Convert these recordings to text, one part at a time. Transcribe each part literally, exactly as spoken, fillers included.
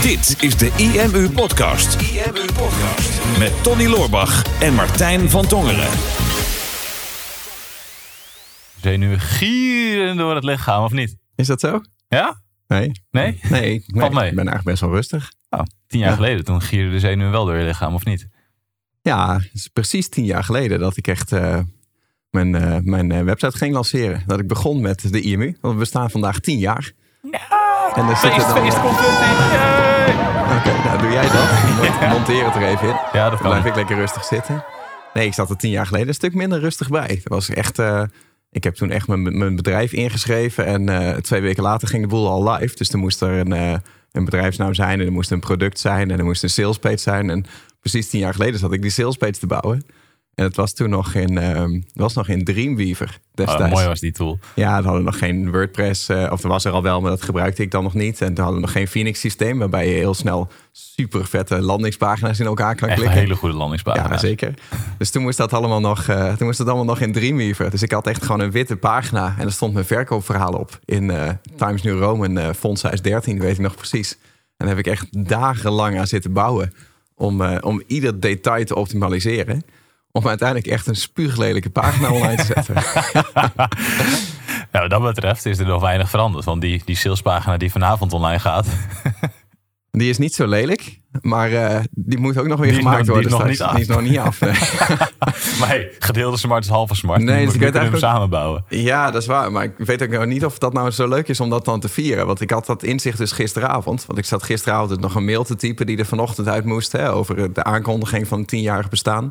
Dit is de I M U-podcast. I M U-podcast. Met Tony Loorbach en Martijn van Tongeren. Zenuwen gieren door het lichaam, of niet? Is dat zo? Ja? Nee. Nee? Nee, ik, nee, ik ben eigenlijk best wel rustig. Oh, tien jaar ja. geleden, toen gierden de zenuwen wel door je lichaam, of niet? Ja, het is precies tien jaar geleden dat ik echt uh, mijn, uh, mijn website ging lanceren. Dat ik begon met de I M U. Want we bestaan vandaag tien jaar. Ja, en er feest, dan, feest, uh, komt het in. Oké, okay, nou doe jij dat. Ja. Monteer het er even in. Ja, dat kan. Dan blijf ik lekker rustig zitten. Nee, ik zat er tien jaar geleden een stuk minder rustig bij. Het was echt... Uh, Ik heb toen echt mijn, mijn bedrijf ingeschreven. En uh, twee weken later ging de boel al live. Dus er moest er een, uh, een bedrijfsnaam zijn. En er moest een product zijn. En er moest een salespage zijn. En precies tien jaar geleden zat ik die salespage te bouwen. En het was toen nog in, um, was nog in Dreamweaver destijds. Oh, mooi was die tool. Ja, we hadden nog geen WordPress. Uh, of er was er al wel, maar dat gebruikte ik dan nog niet. En toen hadden we nog geen Phoenix systeem. Waarbij je heel snel super vette landingspagina's in elkaar kan echt klikken. Hele goede landingspagina's. Ja, zeker. Dus toen moest dat allemaal nog, uh, toen moest dat allemaal nog in Dreamweaver. Dus ik had echt gewoon een witte pagina. En daar stond mijn verkoopverhaal op. In uh, Times New Roman, uh, font size dertien, weet ik nog precies. En daar heb ik echt dagenlang aan zitten bouwen. Om, uh, om ieder detail te optimaliseren. Om uiteindelijk echt een spuuglelijke pagina online te zetten. Ja, wat dat betreft is er nog weinig veranderd. Want die, die salespagina die vanavond online gaat... Die is niet zo lelijk. Maar uh, die moet ook nog weer die gemaakt nog, worden. Die is, dus nog niet die is nog niet af. Nee. Maar hey, gedeelde smart is halve smart. Nee, dus moet, ik weet eigenlijk hem samenbouwen. Ja, dat is waar. Maar ik weet ook nog niet of dat nou zo leuk is om dat dan te vieren. Want ik had dat inzicht dus gisteravond. Want ik zat gisteravond nog een mail te typen die er vanochtend uit moest. Hè, over de aankondiging van het tienjarig bestaan.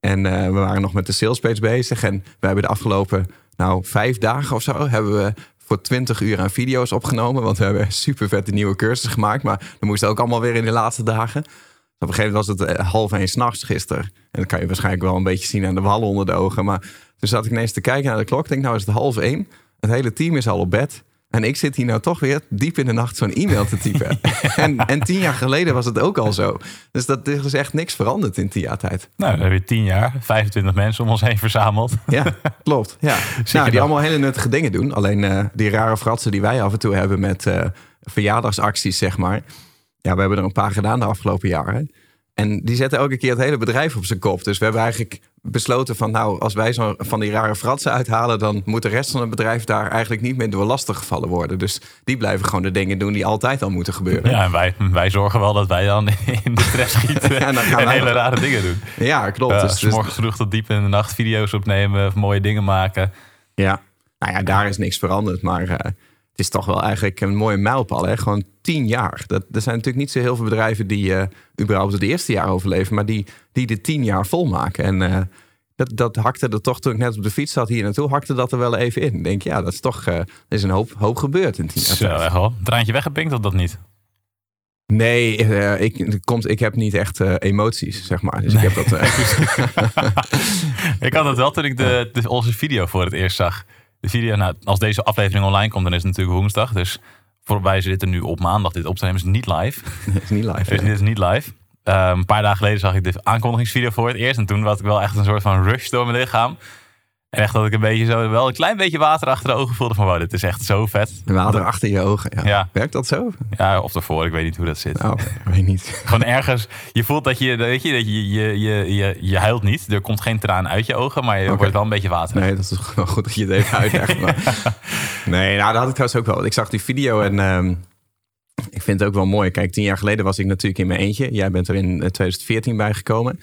En uh, we waren nog met de salespage bezig. En we hebben de afgelopen nou, vijf dagen of zo... hebben we voor twintig uur aan video's opgenomen. Want we hebben super vette nieuwe cursussen gemaakt. Maar dat moest ook allemaal weer in de laatste dagen. Op een gegeven moment was het half één s'nachts gisteren. En dat kan je waarschijnlijk wel een beetje zien aan de wallen onder de ogen. Maar toen zat ik ineens te kijken naar de klok. Ik denk, nou is het half één. Het hele team is al op bed. En ik zit hier nou toch weer diep in de nacht zo'n e-mail te typen. Ja. En, en tien jaar geleden was het ook al zo. Dus dat is echt niks veranderd in tien jaar tijd. Nou, we hebben tien jaar, vijfentwintig mensen om ons heen verzameld. Ja, klopt. Ja. Nou, die allemaal hele nuttige dingen doen. Alleen uh, die rare fratsen die wij af en toe hebben met uh, verjaardagsacties, zeg maar. Ja, we hebben er een paar gedaan de afgelopen jaren. En die zetten elke keer het hele bedrijf op zijn kop. Dus we hebben eigenlijk besloten van... nou, als wij zo van die rare fratsen uithalen... dan moet de rest van het bedrijf daar eigenlijk niet meer door lastiggevallen worden. Dus die blijven gewoon de dingen doen die altijd al moeten gebeuren. Ja, en wij, wij zorgen wel dat wij dan in de stress schieten ja, en, dan gaan en hele nog... rare dingen doen. Ja, klopt. Uh, dus, dus... 's morgens vroeg tot diep in de nacht video's opnemen, of mooie dingen maken. Ja, nou ja, daar is niks veranderd, maar... Uh... is toch wel eigenlijk een mooie mijlpaal. Hè? Gewoon tien jaar. Dat, er zijn natuurlijk niet zo heel veel bedrijven die uh, überhaupt het eerste jaar overleven. Maar die, die de tien jaar volmaken. En uh, dat, dat hakte er toch, toen ik net op de fiets zat hier naartoe, hakte dat er wel even in. Ik denk, ja, dat is toch uh, is een hoop, hoop gebeurd in tien jaar. Zo, echt wel. Draantje weggepinkt of dat niet? Nee, uh, ik, komt, ik heb niet echt uh, emoties, zeg maar. Dus nee. ik heb dat... Uh, ik had dat wel toen ik de, de, onze video voor het eerst zag. De video, nou, als deze aflevering online komt, dan is het natuurlijk woensdag. Dus voor wij zitten nu op maandag dit op te nemen. Is niet live. Het is niet live. Dus dit is niet live. Um, een paar dagen geleden zag ik de aankondigingsvideo voor het eerst. En toen had ik wel echt een soort van rush door mijn lichaam. En echt dat ik een beetje zo, wel een klein beetje water achter de ogen voelde. Van wow, dit is echt zo vet. Water achter je ogen, ja. ja. Werkt dat zo? Ja, of ervoor. Ik weet niet hoe dat zit. Nou, ik weet niet. Gewoon ergens, je voelt dat je, weet je, dat je, je, je, je, je huilt niet. Er komt geen traan uit je ogen, maar je okay. wordt wel een beetje water. Nee, dat is wel goed dat je het even uitlegt. ja. maar. Nee, nou, dat had ik trouwens ook wel. Want ik zag die video en um, ik vind het ook wel mooi. Kijk, tien jaar geleden was ik natuurlijk in mijn eentje. Jij bent er in twintig veertien bijgekomen.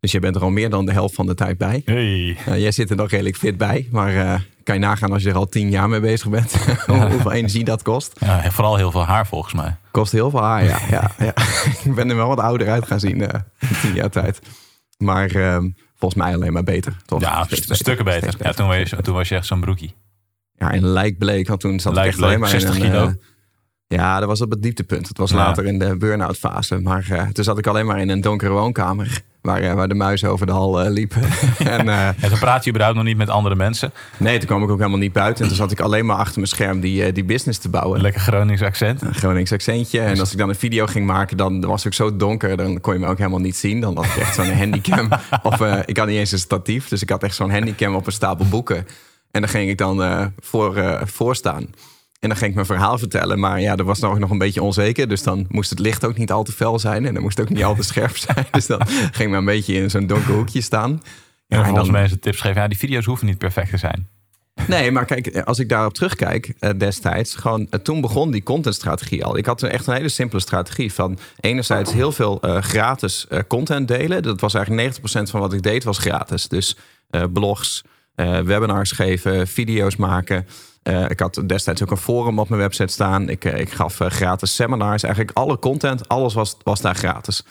Dus je bent er al meer dan de helft van de tijd bij. Hey. Uh, jij zit er nog redelijk fit bij. Maar uh, kan je nagaan als je er al tien jaar mee bezig bent. Ja. Hoeveel energie dat kost. Ja, vooral heel veel haar volgens mij. Kost heel veel haar, ja. ja, ja. Ik ben er wel wat ouder uit gaan zien. Uh, in tien jaar tijd. Maar uh, volgens mij alleen maar beter. Toch? Ja, st- beter. stukken beter. beter. Ja, toen, was je, toen was je echt zo'n broekie. Ja, en lijkbleek. Want toen zat lijkbleek, ik echt alleen maar in zestig kilo. Een, uh, ja, dat was op het dieptepunt. Het was ja. later in de burn-out fase. Maar uh, toen zat ik alleen maar in een donkere woonkamer. Waar, waar de muizen over de hal uh, liepen. en, uh, en dan praat je überhaupt nog niet met andere mensen. Nee, toen kwam ik ook helemaal niet buiten. En toen zat ik alleen maar achter mijn scherm die, uh, die business te bouwen. Lekker Gronings accent. Een Gronings accentje. En als ik dan een video ging maken, dan was het ook zo donker. Dan kon je me ook helemaal niet zien. Dan had ik echt zo'n handycam. of uh, ik had niet eens een statief. Dus ik had echt zo'n handycam op een stapel boeken. En daar ging ik dan uh, voor, uh, voor staan. En dan ging ik mijn verhaal vertellen. Maar ja, dat was nog, nog een beetje onzeker. Dus dan moest het licht ook niet al te fel zijn. En dan moest het ook niet al te scherp zijn. Dus dan ging maar een beetje in zo'n donker hoekje staan. Ja, en volgens mij is het tips geven. Ja, die video's hoeven niet perfect te zijn. Nee, maar kijk, als ik daarop terugkijk uh, destijds... gewoon uh, toen begon die contentstrategie al. Ik had een, echt een hele simpele strategie van... enerzijds heel veel uh, gratis uh, content delen. Dat was eigenlijk negentig procent van wat ik deed was gratis. Dus uh, blogs, uh, webinars geven, video's maken. Uh, ik had destijds ook een forum op mijn website staan. Ik, uh, ik gaf uh, gratis seminars. Eigenlijk alle content, alles was, was daar gratis.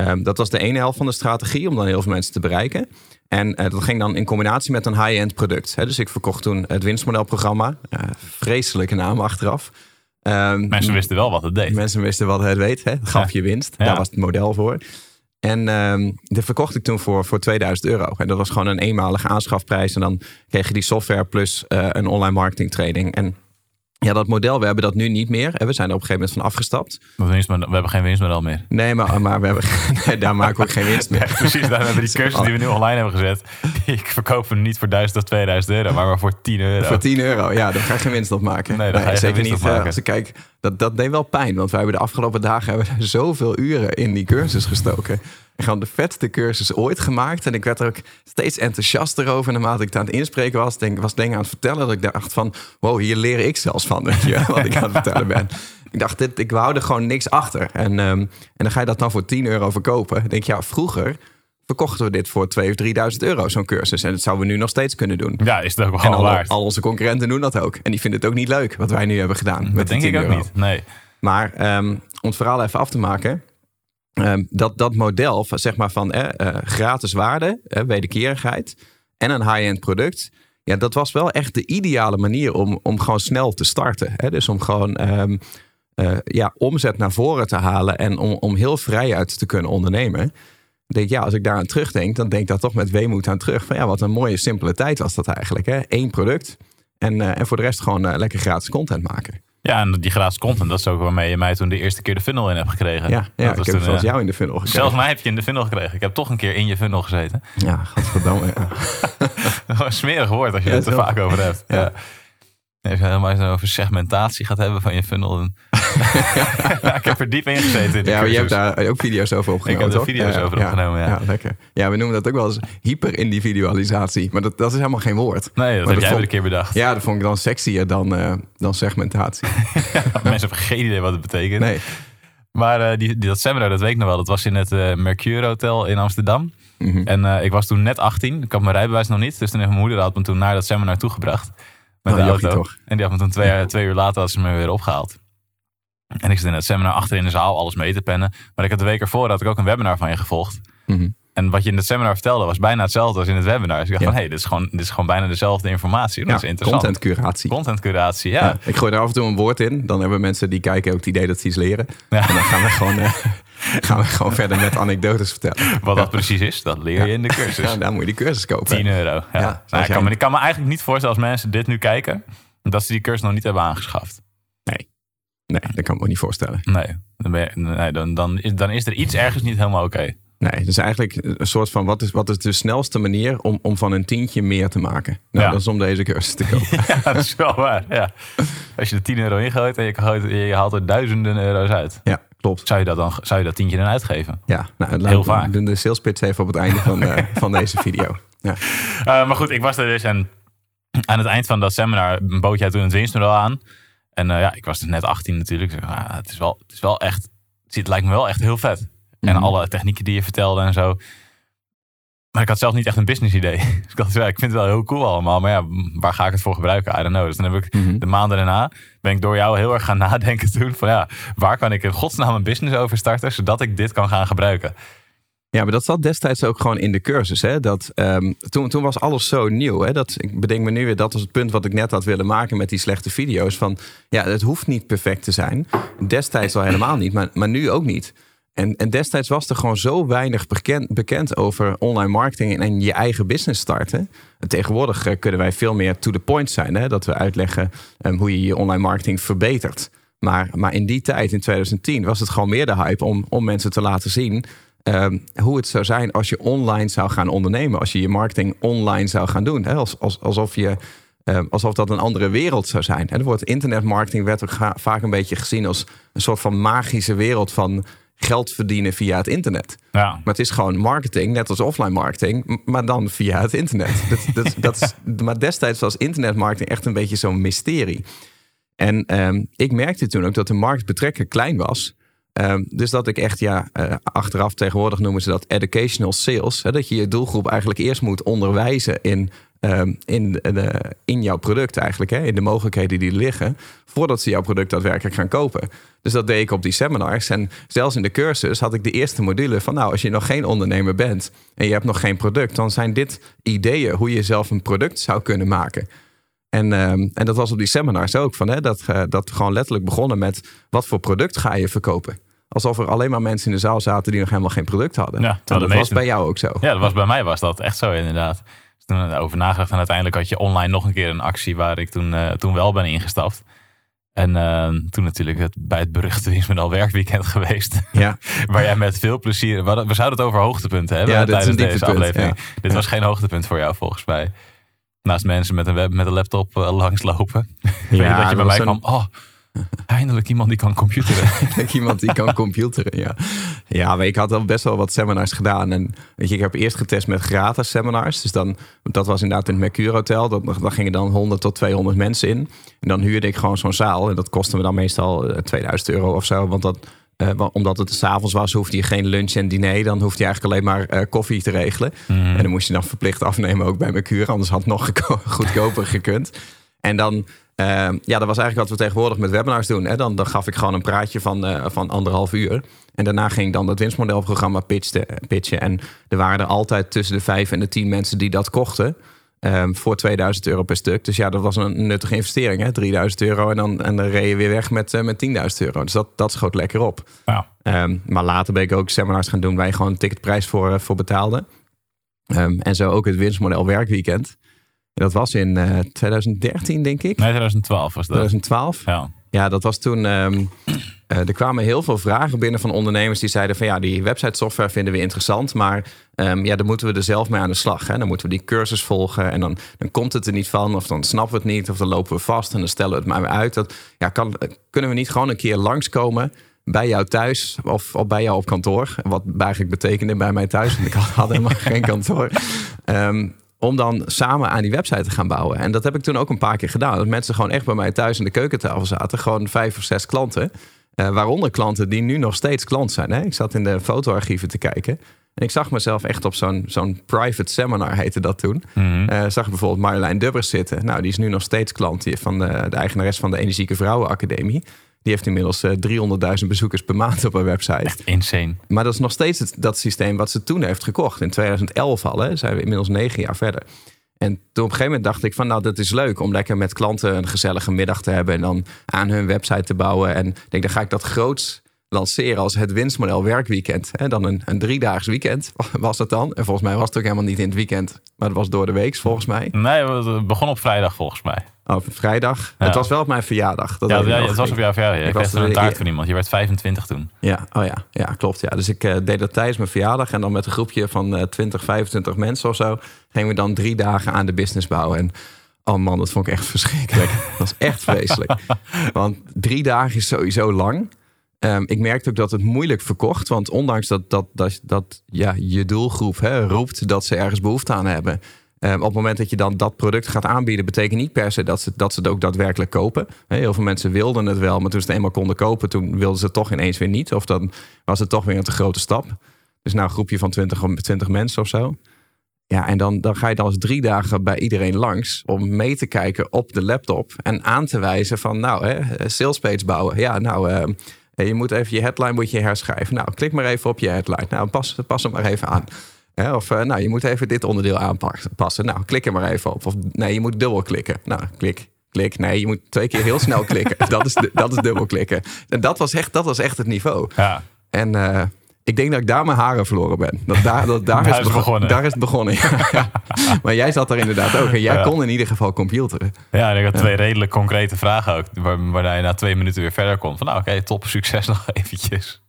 Uh, dat was de ene helft van de strategie... om dan heel veel mensen te bereiken... En uh, dat ging dan in combinatie met een high-end product. Hè? Dus ik verkocht toen het Winstmodelprogramma. Uh, vreselijke naam achteraf. Um, mensen wisten wel wat het deed. Mensen wisten wat het deed. Hè? Het gaf ja. je winst. Ja. Daar was het model voor. En um, dat verkocht ik toen voor, voor tweeduizend euro. En dat was gewoon een eenmalige aanschafprijs. En dan kreeg je die software plus uh, een online marketing training. En ja, dat model, we hebben dat nu niet meer. We zijn er op een gegeven moment van afgestapt. We hebben geen winstmodel meer. Nee, maar, maar we hebben, nee, daar maken we ook geen winst meer. Ja, precies, daar hebben we die cursus die we nu online hebben gezet. Ik verkoop hem niet voor duizend of tweeduizend euro, maar, maar voor tien euro. Voor tien euro, ja, daar ga je geen winst op maken. Nee, daar ga je nee, zeker niet. Maken. Als ik kijk, dat, dat deed wel pijn. Want wij hebben de afgelopen dagen hebben zoveel uren in die cursus gestoken. Gewoon de vetste cursus ooit gemaakt. En ik werd er ook steeds enthousiaster over. Naarmate ik het aan het inspreken was, denk, was dingen aan het vertellen. Dat ik dacht van, wow, hier leer ik zelfs van. Weet je, wat ik aan het vertellen ben. Ik dacht, dit, ik hou er gewoon niks achter. En, um, en dan ga je dat dan voor tien euro verkopen. Ik denk, ja, vroeger verkochten we dit voor tweeduizend of drieduizend euro, zo'n cursus. En dat zouden we nu nog steeds kunnen doen. Ja, is dat ook wel waard. Al onze concurrenten doen dat ook. En die vinden het ook niet leuk, wat wij nu hebben gedaan. Dat met denk ik ook euro. Niet, nee. Maar um, om het verhaal even af te maken... Um, dat, dat model van, zeg maar van eh, uh, gratis waarde, eh, wederkerigheid en een high-end product. Ja, dat was wel echt de ideale manier om, om gewoon snel te starten. Hè? Dus om gewoon um, uh, ja, omzet naar voren te halen en om, om heel vrijuit te kunnen ondernemen. Ik denk, ja, als ik daar aan terugdenk, dan denk ik daar toch met weemoed aan terug. Van ja, wat een mooie simpele tijd was dat eigenlijk. Hè? Eén product en, uh, en voor de rest gewoon uh, lekker gratis content maken. Ja, en die gratis content, dat is ook waarmee je mij toen de eerste keer de funnel in hebt gekregen. Ja, ja dat ik heb zelfs jou in de funnel gekregen. Zelfs mij heb je in de funnel gekregen. Ik heb toch een keer in je funnel gezeten. Ja, godverdomme. Ja. Dat een smerig woord als je ja, het er wel. Vaak over hebt. Ja. Ja. Als je helemaal over segmentatie gaat hebben van je funnel. En... ja, ik heb er diep in gezeten. In ja, maar je hebt daar ook video's over opgenomen. Ik heb er video's ja, over ja, opgenomen, ja. Ja, lekker. Ja, we noemen dat ook wel eens hyperindividualisatie. Maar dat, dat is helemaal geen woord. Nee, dat maar heb dat jij vond, weer een keer bedacht. Ja, dat vond ik dan sexier dan, uh, dan segmentatie. Ja, mensen hebben geen idee wat het betekent. Nee. Maar uh, die, die, dat seminar, dat weet ik nog wel. Dat was in het uh, Mercure Hotel in Amsterdam. Mm-hmm. En uh, ik was toen net achttien. Ik had mijn rijbewijs nog niet. Dus toen heeft mijn moeder had me toen naar dat seminar toegebracht. Met oh, de auto. Toch. En die had me toen twee, ja. twee uur later had ze me weer opgehaald. En ik zat in het seminar achter in de zaal alles mee te pennen. Maar ik had de week ervoor had ik ook een webinar van je gevolgd. Mm-hmm. En wat je in het seminar vertelde was bijna hetzelfde als in het webinar. Dus ik dacht ja. van, hé, hey, dit, dit is gewoon bijna dezelfde informatie. Dat ja, is interessant. Contentcuratie. Contentcuratie, ja. ja. Ik gooi er af en toe een woord in. Dan hebben mensen die kijken ook het idee dat ze iets leren. Ja. En dan gaan we gewoon, uh, gaan we gewoon verder met anekdotes vertellen. Wat ja. dat precies is, dat leer je ja. in de cursus. Ja, daar moet je die cursus kopen. tien euro. Ja. Ja, nou, nou, ik, kan me, ik kan me eigenlijk niet voorstellen als mensen dit nu kijken. Dat ze die cursus nog niet hebben aangeschaft. Nee. Nee, dat kan ik me ook niet voorstellen. Nee, dan, ben je, nee, dan, dan, is, dan is er iets ergens niet helemaal oké. Okay. Nee, dus eigenlijk een soort van... wat is, wat is de snelste manier om, om van een tientje meer te maken? Nou, ja. dat is om deze cursus te kopen. Ja, dat is wel waar. Ja. Als je er tien euro ingooit en je, gooit, je haalt er duizenden euro's uit. Ja, klopt. Zou je dat, dan, zou je dat tientje dan uitgeven? Ja, nou, heel vaak. We doen de sales pitch even op het einde van, uh, van deze video. Ja. Uh, maar goed, ik was er dus en aan het eind van dat seminar... bood jij toen het winstmodel aan... En uh, ja, ik was dus net achttien natuurlijk. Ah, het is wel, het is wel echt, het lijkt me wel echt heel vet. Mm-hmm. En alle technieken die je vertelde en zo. Maar ik had zelf niet echt een business idee. Dus ik dacht, ja, ik vind het wel heel cool allemaal. Maar ja, waar ga ik het voor gebruiken? I don't know. Dus dan heb ik mm-hmm. de maanden daarna, ben ik door jou heel erg gaan nadenken toen. Van ja, waar kan ik in godsnaam een business over starten? Zodat ik dit kan gaan gebruiken. Ja, maar dat zat destijds ook gewoon in de cursus. Hè? Dat, um, toen, toen was alles zo nieuw. Hè? Dat, ik bedenk me nu weer, dat was het punt wat ik net had willen maken met die slechte video's. Van ja, het hoeft niet perfect te zijn. Destijds al helemaal niet, maar, maar nu ook niet. En, en destijds was er gewoon zo weinig bekend, bekend over online marketing en, en je eigen business starten. En tegenwoordig uh, kunnen wij veel meer to the point zijn. Hè? Dat we uitleggen um, hoe je je online marketing verbetert. Maar, maar in die tijd, in tweeduizend tien, was het gewoon meer de hype om, om mensen te laten zien... Um, hoe het zou zijn als je online zou gaan ondernemen. Als je je marketing online zou gaan doen. Hè? Als, als, alsof je Um, alsof dat een andere wereld zou zijn. Er wordt internetmarketing werd ook ga, vaak een beetje gezien als een soort van magische wereld van geld verdienen via het internet. Ja. Maar het is gewoon marketing, net als offline marketing, maar dan via het internet. Dat, dat, dat is, maar destijds was internetmarketing echt een beetje zo'n mysterie. En um, ik merkte toen ook dat de markt betrekkelijk klein was. Um, dus dat ik echt, ja, uh, achteraf tegenwoordig noemen ze dat educational sales. Hè, dat je je doelgroep eigenlijk eerst moet onderwijzen in, um, in, de, in jouw product eigenlijk. Hè, in de mogelijkheden die liggen. Voordat ze jouw product daadwerkelijk gaan kopen. Dus dat deed ik op die seminars. En zelfs in de cursus had ik de eerste module van, nou, als je nog geen ondernemer bent en je hebt nog geen product, dan zijn dit ideeën hoe je zelf een product zou kunnen maken. En, um, en dat was op die seminars ook. Van, hè, dat, uh, dat gewoon letterlijk begonnen met, wat voor product ga je verkopen? Alsof er alleen maar mensen in de zaal zaten die nog helemaal geen product hadden. Ja, dat meeste... was bij jou ook zo. Ja, dat was bij mij was dat echt zo inderdaad. Dus toen over nagedacht en uiteindelijk had je online nog een keer een actie waar ik toen, uh, toen wel ben ingestapt. En uh, toen natuurlijk het, bij het beruchte Winstmodel werkweekend geweest. Ja. Waar jij met veel plezier... We, we zouden het over hoogtepunten hebben ja, tijdens deze aflevering. Ja. Dit ja. was geen hoogtepunt voor jou volgens mij. Naast mensen met een, web, met een laptop uh, langslopen. Ja, weet je, dat je bij mij kwam... Oh, eindelijk iemand die kan computeren. iemand die kan computeren, ja. Ja, maar ik had al best wel wat seminars gedaan. En weet je, ik heb eerst getest met gratis seminars. Dus dan, dat was inderdaad in het Mercure Hotel. Dat, daar gingen dan honderd tot tweehonderd mensen in. En dan huurde ik gewoon zo'n zaal. En dat kostte me dan meestal tweeduizend euro of zo. Want dat, eh, omdat het 's avonds was, hoefde je geen lunch en diner. Dan hoefde je eigenlijk alleen maar eh, koffie te regelen. Mm. En dan moest je dan verplicht afnemen ook bij Mercure. Anders had het nog goedkoper gekund. En dan... Uh, ja, dat was eigenlijk wat we tegenwoordig met webinars doen. Hè? Dan, dan gaf ik gewoon een praatje van, uh, van anderhalf uur. En daarna ging ik dan dat winstmodelprogramma pitchen. En er waren er altijd tussen de vijf en de tien mensen die dat kochten. Um, voor tweeduizend euro per stuk. Dus ja, dat was een nuttige investering. Hè? drieduizend euro en dan, en dan reed je weer weg met, uh, met tienduizend euro. Dus dat, dat schoot lekker op. Wow. Um, maar later ben ik ook seminars gaan doen waar je gewoon een ticketprijs voor, uh, voor betaalde. Um, en zo ook het winstmodel werkweekend. Dat was in uh, tweeduizend dertien, denk ik. Nee, tweeduizend twaalf was dat. tweeduizend twaalf? Ja. Ja, dat was toen... Um, uh, er kwamen heel veel vragen binnen van ondernemers die zeiden van... ja, die website software vinden we interessant... maar um, ja, dan moeten we er zelf mee aan de slag. Hè. Dan moeten we die cursus volgen en dan, dan komt het er niet van... of dan snappen we het niet of dan lopen we vast en dan stellen we het maar weer uit. Dat, ja, kan, kunnen we niet gewoon een keer langskomen... bij jou thuis of, of bij jou op kantoor? Wat eigenlijk betekende bij mij thuis, want ik had, had helemaal geen kantoor... Um, om dan samen aan die website te gaan bouwen. En dat heb ik toen ook een paar keer gedaan. Dat mensen gewoon echt bij mij thuis aan de keukentafel zaten. Gewoon vijf of zes klanten. Uh, waaronder klanten die nu nog steeds klant zijn. Hè? Ik zat in de fotoarchieven te kijken. En ik zag mezelf echt op zo'n, zo'n private seminar, heette dat toen. Mm-hmm. Uh, zag bijvoorbeeld Marjolein Dubbers zitten. Nou, die is nu nog steeds klant. Die van de, de eigenares van de Energieke Vrouwenacademie. Die heeft inmiddels driehonderdduizend bezoekers per maand op haar website. Echt insane. Maar dat is nog steeds het, dat systeem wat ze toen heeft gekocht. In tweeduizend elf al, hè, zijn we inmiddels negen jaar verder. En toen op een gegeven moment dacht ik van... nou, dat is leuk om lekker met klanten een gezellige middag te hebben... en dan aan hun website te bouwen. En ik denk, dan ga ik dat groots lanceren als het winstmodel werkweekend. En dan een, een driedaags weekend was dat dan. En volgens mij was het ook helemaal niet in het weekend. Maar het was door de week, volgens mij. Nee, het begon op vrijdag, volgens mij. Op vrijdag. Ja. Het was wel op mijn verjaardag. Dat ja, ja het was op jouw verjaardag. Ik kreeg er een taart van iemand. Je werd vijfentwintig toen. Ja, oh ja, ja klopt. Ja. Dus ik uh, deed dat tijdens mijn verjaardag. En dan met een groepje van uh, twintig, vijfentwintig mensen of zo... gingen we dan drie dagen aan de business bouwen. En oh man, dat vond ik echt verschrikkelijk. Dat was echt vreselijk. Want drie dagen is sowieso lang. Um, ik merkte ook dat het moeilijk verkocht. Want ondanks dat, dat, dat, dat ja, je doelgroep hè, roept dat ze ergens behoefte aan hebben... Um, op het moment dat je dan dat product gaat aanbieden... betekent niet per se dat ze, dat ze het ook daadwerkelijk kopen. Heel veel mensen wilden het wel, maar toen ze het eenmaal konden kopen... toen wilden ze het toch ineens weer niet. Of dan was het toch weer een te grote stap. Dus nou een groepje van twintig mensen of zo. Ja, en dan, dan ga je dan eens drie dagen bij iedereen langs... om mee te kijken op de laptop en aan te wijzen van... nou, hè, salespage bouwen. Ja, nou... Uh, je moet even je headline moet je herschrijven. Nou, klik maar even op je headline. Nou, pas, pas hem maar even aan. Of nou, je moet even dit onderdeel aanpassen. Nou, klik er maar even op. Of nee, je moet dubbel klikken. Nou, klik, klik. Nee, je moet twee keer heel snel klikken. Dat is, dat is dubbel klikken. En dat was echt, dat was echt het niveau. Ja. En uh, ik denk dat ik daar mijn haren verloren ben. Dat daar, dat daar, daar is het begonnen. Daar is het begonnen. Ja. Maar jij zat er inderdaad ook. En jij ja. kon in ieder geval computeren. Ja, ik had twee redelijk concrete vragen ook. Waarna je na twee minuten weer verder komt. Van nou, oké, okay, top, succes nog eventjes.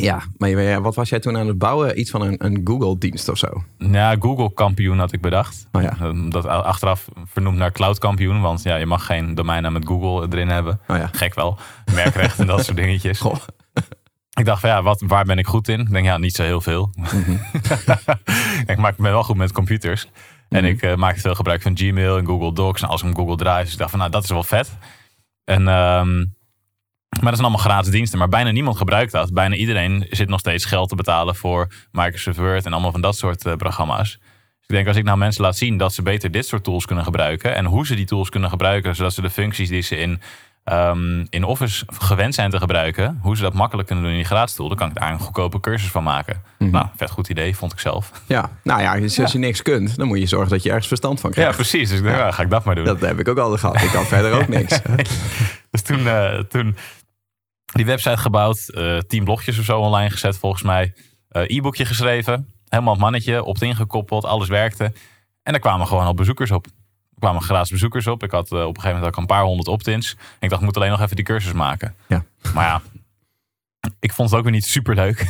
Ja, maar wat was jij toen aan het bouwen? Iets van een, een Google-dienst of zo? Ja, Google kampioen had ik bedacht. Oh ja. Dat achteraf vernoemd naar Cloud kampioen. Want ja, je mag geen domeinnaam met Google erin hebben. Oh ja. Gek wel. Merkrecht en dat soort dingetjes. Goh. Ik dacht van ja, wat, waar ben ik goed in? Ik denk ja, niet zo heel veel. Mm-hmm. Ik maak me wel goed met computers. En ik uh, maakte veel gebruik van Gmail en Google Docs en als een Google Drive. Dus ik dacht van nou, dat is wel vet. En, um, maar dat zijn allemaal gratis diensten. Maar bijna niemand gebruikt dat. Bijna iedereen zit nog steeds geld te betalen voor Microsoft Word en allemaal van dat soort uh, programma's. Dus ik denk als ik nou mensen laat zien dat ze beter dit soort tools kunnen gebruiken. En hoe ze die tools kunnen gebruiken. Zodat ze de functies die ze in, um, in Office gewend zijn te gebruiken. Hoe ze dat makkelijk kunnen doen in die gratis tool. Dan kan ik daar een goedkope cursus van maken. Mm-hmm. Nou, vet goed idee, vond ik zelf. Ja, nou ja, als je ja. niks kunt, dan moet je zorgen dat je ergens verstand van krijgt. Ja, precies. Dus ik dacht, ja. Ja, ga ik dat maar doen. Dat heb ik ook altijd gehad. Ik had verder ook niks. Dus toen, uh, toen die website gebouwd, uh, tien blogjes of zo online gezet volgens mij. Uh, e-boekje geschreven, helemaal het mannetje, opt-in gekoppeld, alles werkte. En er kwamen gewoon al bezoekers op. Er kwamen gratis bezoekers op. Ik had uh, op een gegeven moment ook een paar honderd opt-ins. En ik dacht, ik moet alleen nog even die cursus maken. Ja. Maar ja, ik vond het ook weer niet superleuk.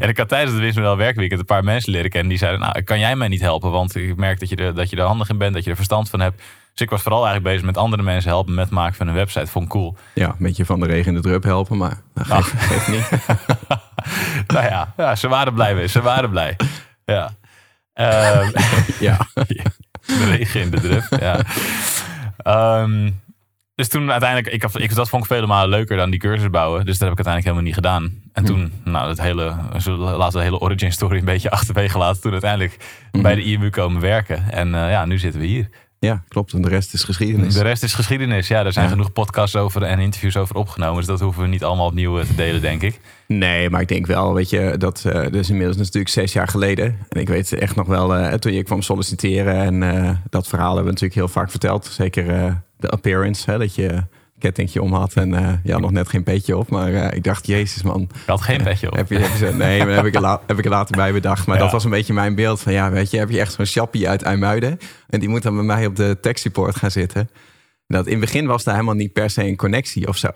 En ik had tijdens het Winstmodel werkweekend een paar mensen leren kennen. Die zeiden, nou, kan jij mij niet helpen? Want ik merk dat je er, dat je er handig in bent, dat je er verstand van hebt. Dus ik was vooral eigenlijk bezig met andere mensen helpen met het maken van een website. Vond ik cool. Ja, een beetje van de regen in de drup helpen, maar dat nou, geeft, geeft niet. Nou ja, ja, ze waren blij mee. Ze waren blij. Ja. Um, ja. De regen in de drup, ja. Um, dus toen uiteindelijk, ik, ik, dat vond ik vele malen leuker dan die cursus bouwen. Dus dat heb ik uiteindelijk helemaal niet gedaan. En toen, nou, dat hele, laten we de hele origin story een beetje achterwege laten. Toen uiteindelijk mm-hmm. bij de I M U komen werken. En uh, ja, nu zitten we hier. Ja, klopt. En de rest is geschiedenis. De rest is geschiedenis. Ja, er zijn ja. genoeg podcasts over en interviews over opgenomen. Dus dat hoeven we niet allemaal opnieuw te delen, denk ik. Nee, maar ik denk wel, weet je, dat uh, dus inmiddels natuurlijk zes jaar geleden. En ik weet echt nog wel, uh, toen je kwam solliciteren en uh, dat verhaal hebben we natuurlijk heel vaak verteld. Zeker uh, de appearance, hè, dat je kettingje om had en uh, je had nog net geen petje op. Maar uh, ik dacht, jezus man. Je had geen petje op. Heb je, heb je, nee, maar heb ik, er la, heb ik er later bij bedacht. Maar ja. dat was een beetje mijn beeld. Van ja, weet je, heb je echt zo'n chappie uit IJmuiden. En die moet dan bij mij op de tech support gaan zitten. Dat, in het begin was daar helemaal niet per se een connectie of zo.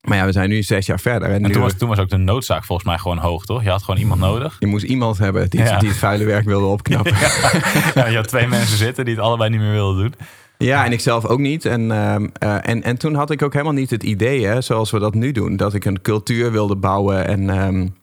Maar ja, we zijn nu zes jaar verder. En, en toen, was, toen was ook de noodzaak volgens mij gewoon hoog, toch? Je had gewoon iemand nodig. Je moest iemand hebben die, ja. die het vuile werk wilde opknappen. Ja. Ja, je had twee mensen zitten die het allebei niet meer wilden doen. Ja, en ik zelf ook niet. En, uh, uh, en, en toen had ik ook helemaal niet het idee, hè, zoals we dat nu doen, dat ik een cultuur wilde bouwen en um,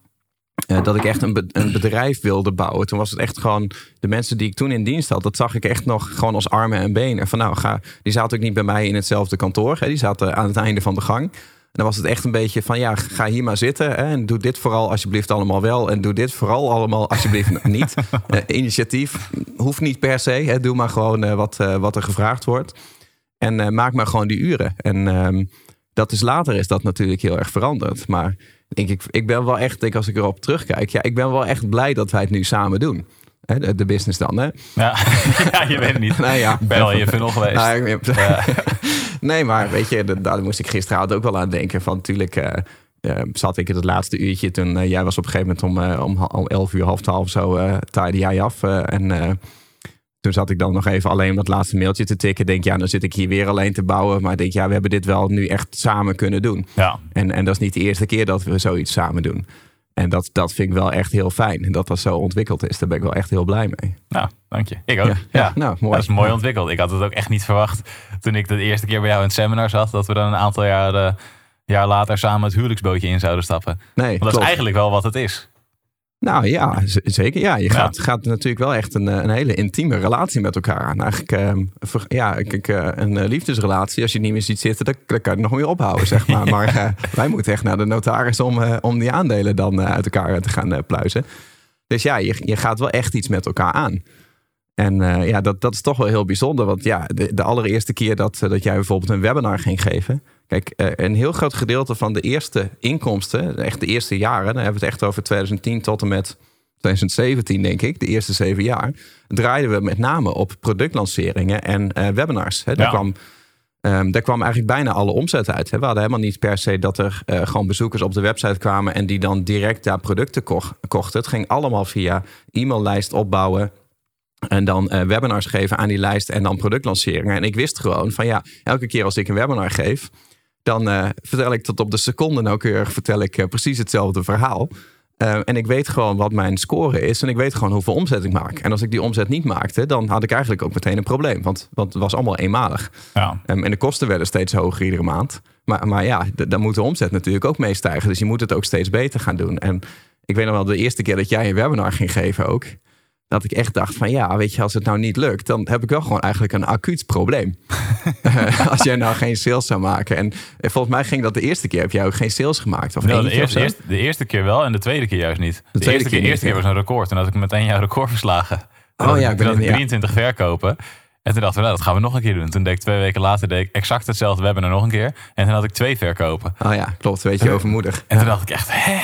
uh, dat ik echt een, be- een bedrijf wilde bouwen. Toen was het echt gewoon, de mensen die ik toen in dienst had, dat zag ik echt nog gewoon als armen en benen. Van nou, ga, die zaten ook niet bij mij in hetzelfde kantoor. Hè, die zaten aan het einde van de gang. En dan was het echt een beetje van, ja, ga hier maar zitten. Hè, en doe dit vooral alsjeblieft allemaal wel. En doe dit vooral allemaal alsjeblieft niet. Uh, initiatief hoeft niet per se. Hè, doe maar gewoon uh, wat, uh, wat er gevraagd wordt. En uh, maak maar gewoon die uren. En um, dat is later is dat natuurlijk heel erg veranderd. Maar denk ik, ik ben wel echt, denk als ik erop terugkijk. Ja, ik ben wel echt blij dat wij het nu samen doen. Hè, de business dan, hè? Ja, ja je weet het niet. Nou, ja. Ik ben al je funnel geweest. Nou, ik, ja. Nee, maar weet je, daar moest ik gisteravond ook wel aan denken. Van natuurlijk uh, uh, zat ik in het laatste uurtje. Toen uh, jij was op een gegeven moment om, uh, om, om elf uur, half twaalf zo uh, taaide jij af. Uh, en uh, toen zat ik dan nog even alleen om dat laatste mailtje te tikken. Denk ja, dan zit ik hier weer alleen te bouwen. Maar denk ja, we hebben dit wel nu echt samen kunnen doen. Ja. En, en dat is niet de eerste keer dat we zoiets samen doen. En dat, dat vind ik wel echt heel fijn. Dat dat zo ontwikkeld is. Daar ben ik wel echt heel blij mee. Nou, dank je. Ik ook. Ja, ja. ja nou, mooi. Dat is mooi ontwikkeld. Ik had het ook echt niet verwacht toen ik de eerste keer bij jou in het seminar zat. Dat we dan een aantal jaar, uh, jaar later samen het huwelijksbootje in zouden stappen. Nee, Want dat klopt. Is eigenlijk wel wat het is. Nou ja, z- zeker. Ja, je gaat, ja. gaat natuurlijk wel echt een, een hele intieme relatie met elkaar aan. Eigenlijk um, ver, ja, ik, uh, een uh, liefdesrelatie. Als je niet meer ziet zitten, dan, dan kan je nog meer ophouden, zeg maar. Ja. Maar uh, wij moeten echt naar de notaris om, uh, om die aandelen dan uh, uit elkaar te gaan uh, pluizen. Dus ja, je, je gaat wel echt iets met elkaar aan. En uh, ja, dat, dat is toch wel heel bijzonder. Want ja, de, de allereerste keer dat, uh, dat jij bijvoorbeeld een webinar ging geven. Kijk, uh, een heel groot gedeelte van de eerste inkomsten, echt de eerste jaren, dan hebben we het echt over twintig tien tot en met twintig zeventien, denk ik, de eerste zeven jaar, draaiden we met name op productlanceringen en uh, webinars. Hè. Daar, ja. kwam, um, daar kwam eigenlijk bijna alle omzet uit. Hè. We hadden helemaal niet per se dat er uh, gewoon bezoekers op de website kwamen en die dan direct daar producten ko- kochten. Het ging allemaal via e-maillijst opbouwen. En dan uh, webinars geven aan die lijst en dan productlanceringen. En ik wist gewoon van ja, elke keer als ik een webinar geef, dan uh, vertel ik tot op de seconde nauwkeurig vertel ik, uh, precies hetzelfde verhaal. Uh, en ik weet gewoon wat mijn score is. En ik weet gewoon hoeveel omzet ik maak. En als ik die omzet niet maakte, dan had ik eigenlijk ook meteen een probleem. Want, want het was allemaal eenmalig. Ja. Um, en de kosten werden steeds hoger iedere maand. Maar, maar ja, d- dan moet de omzet natuurlijk ook mee stijgen. Dus je moet het ook steeds beter gaan doen. En ik weet nog wel, de eerste keer dat jij een webinar ging geven ook, dat ik echt dacht van ja, weet je, als het nou niet lukt, dan heb ik wel gewoon eigenlijk een acuut probleem. Als jij nou geen sales zou maken. En volgens mij ging dat de eerste keer. Heb jij ook geen sales gemaakt? Of ja, de, eerste, of eerst, de eerste keer wel en de tweede keer juist niet. De, de eerste keer, keer, eerste keer was een record. En dat had ik meteen jouw record verslagen. Toen oh ja, ik ben in, ja. drieëntwintig verkopen. En toen dachten we, nou, dat gaan we nog een keer doen. Toen deed ik twee weken later deed ik exact hetzelfde webinar nog een keer. En toen had ik twee verkopen. Oh ja, klopt. Weet je, overmoedig. En toen dacht ik echt, hè?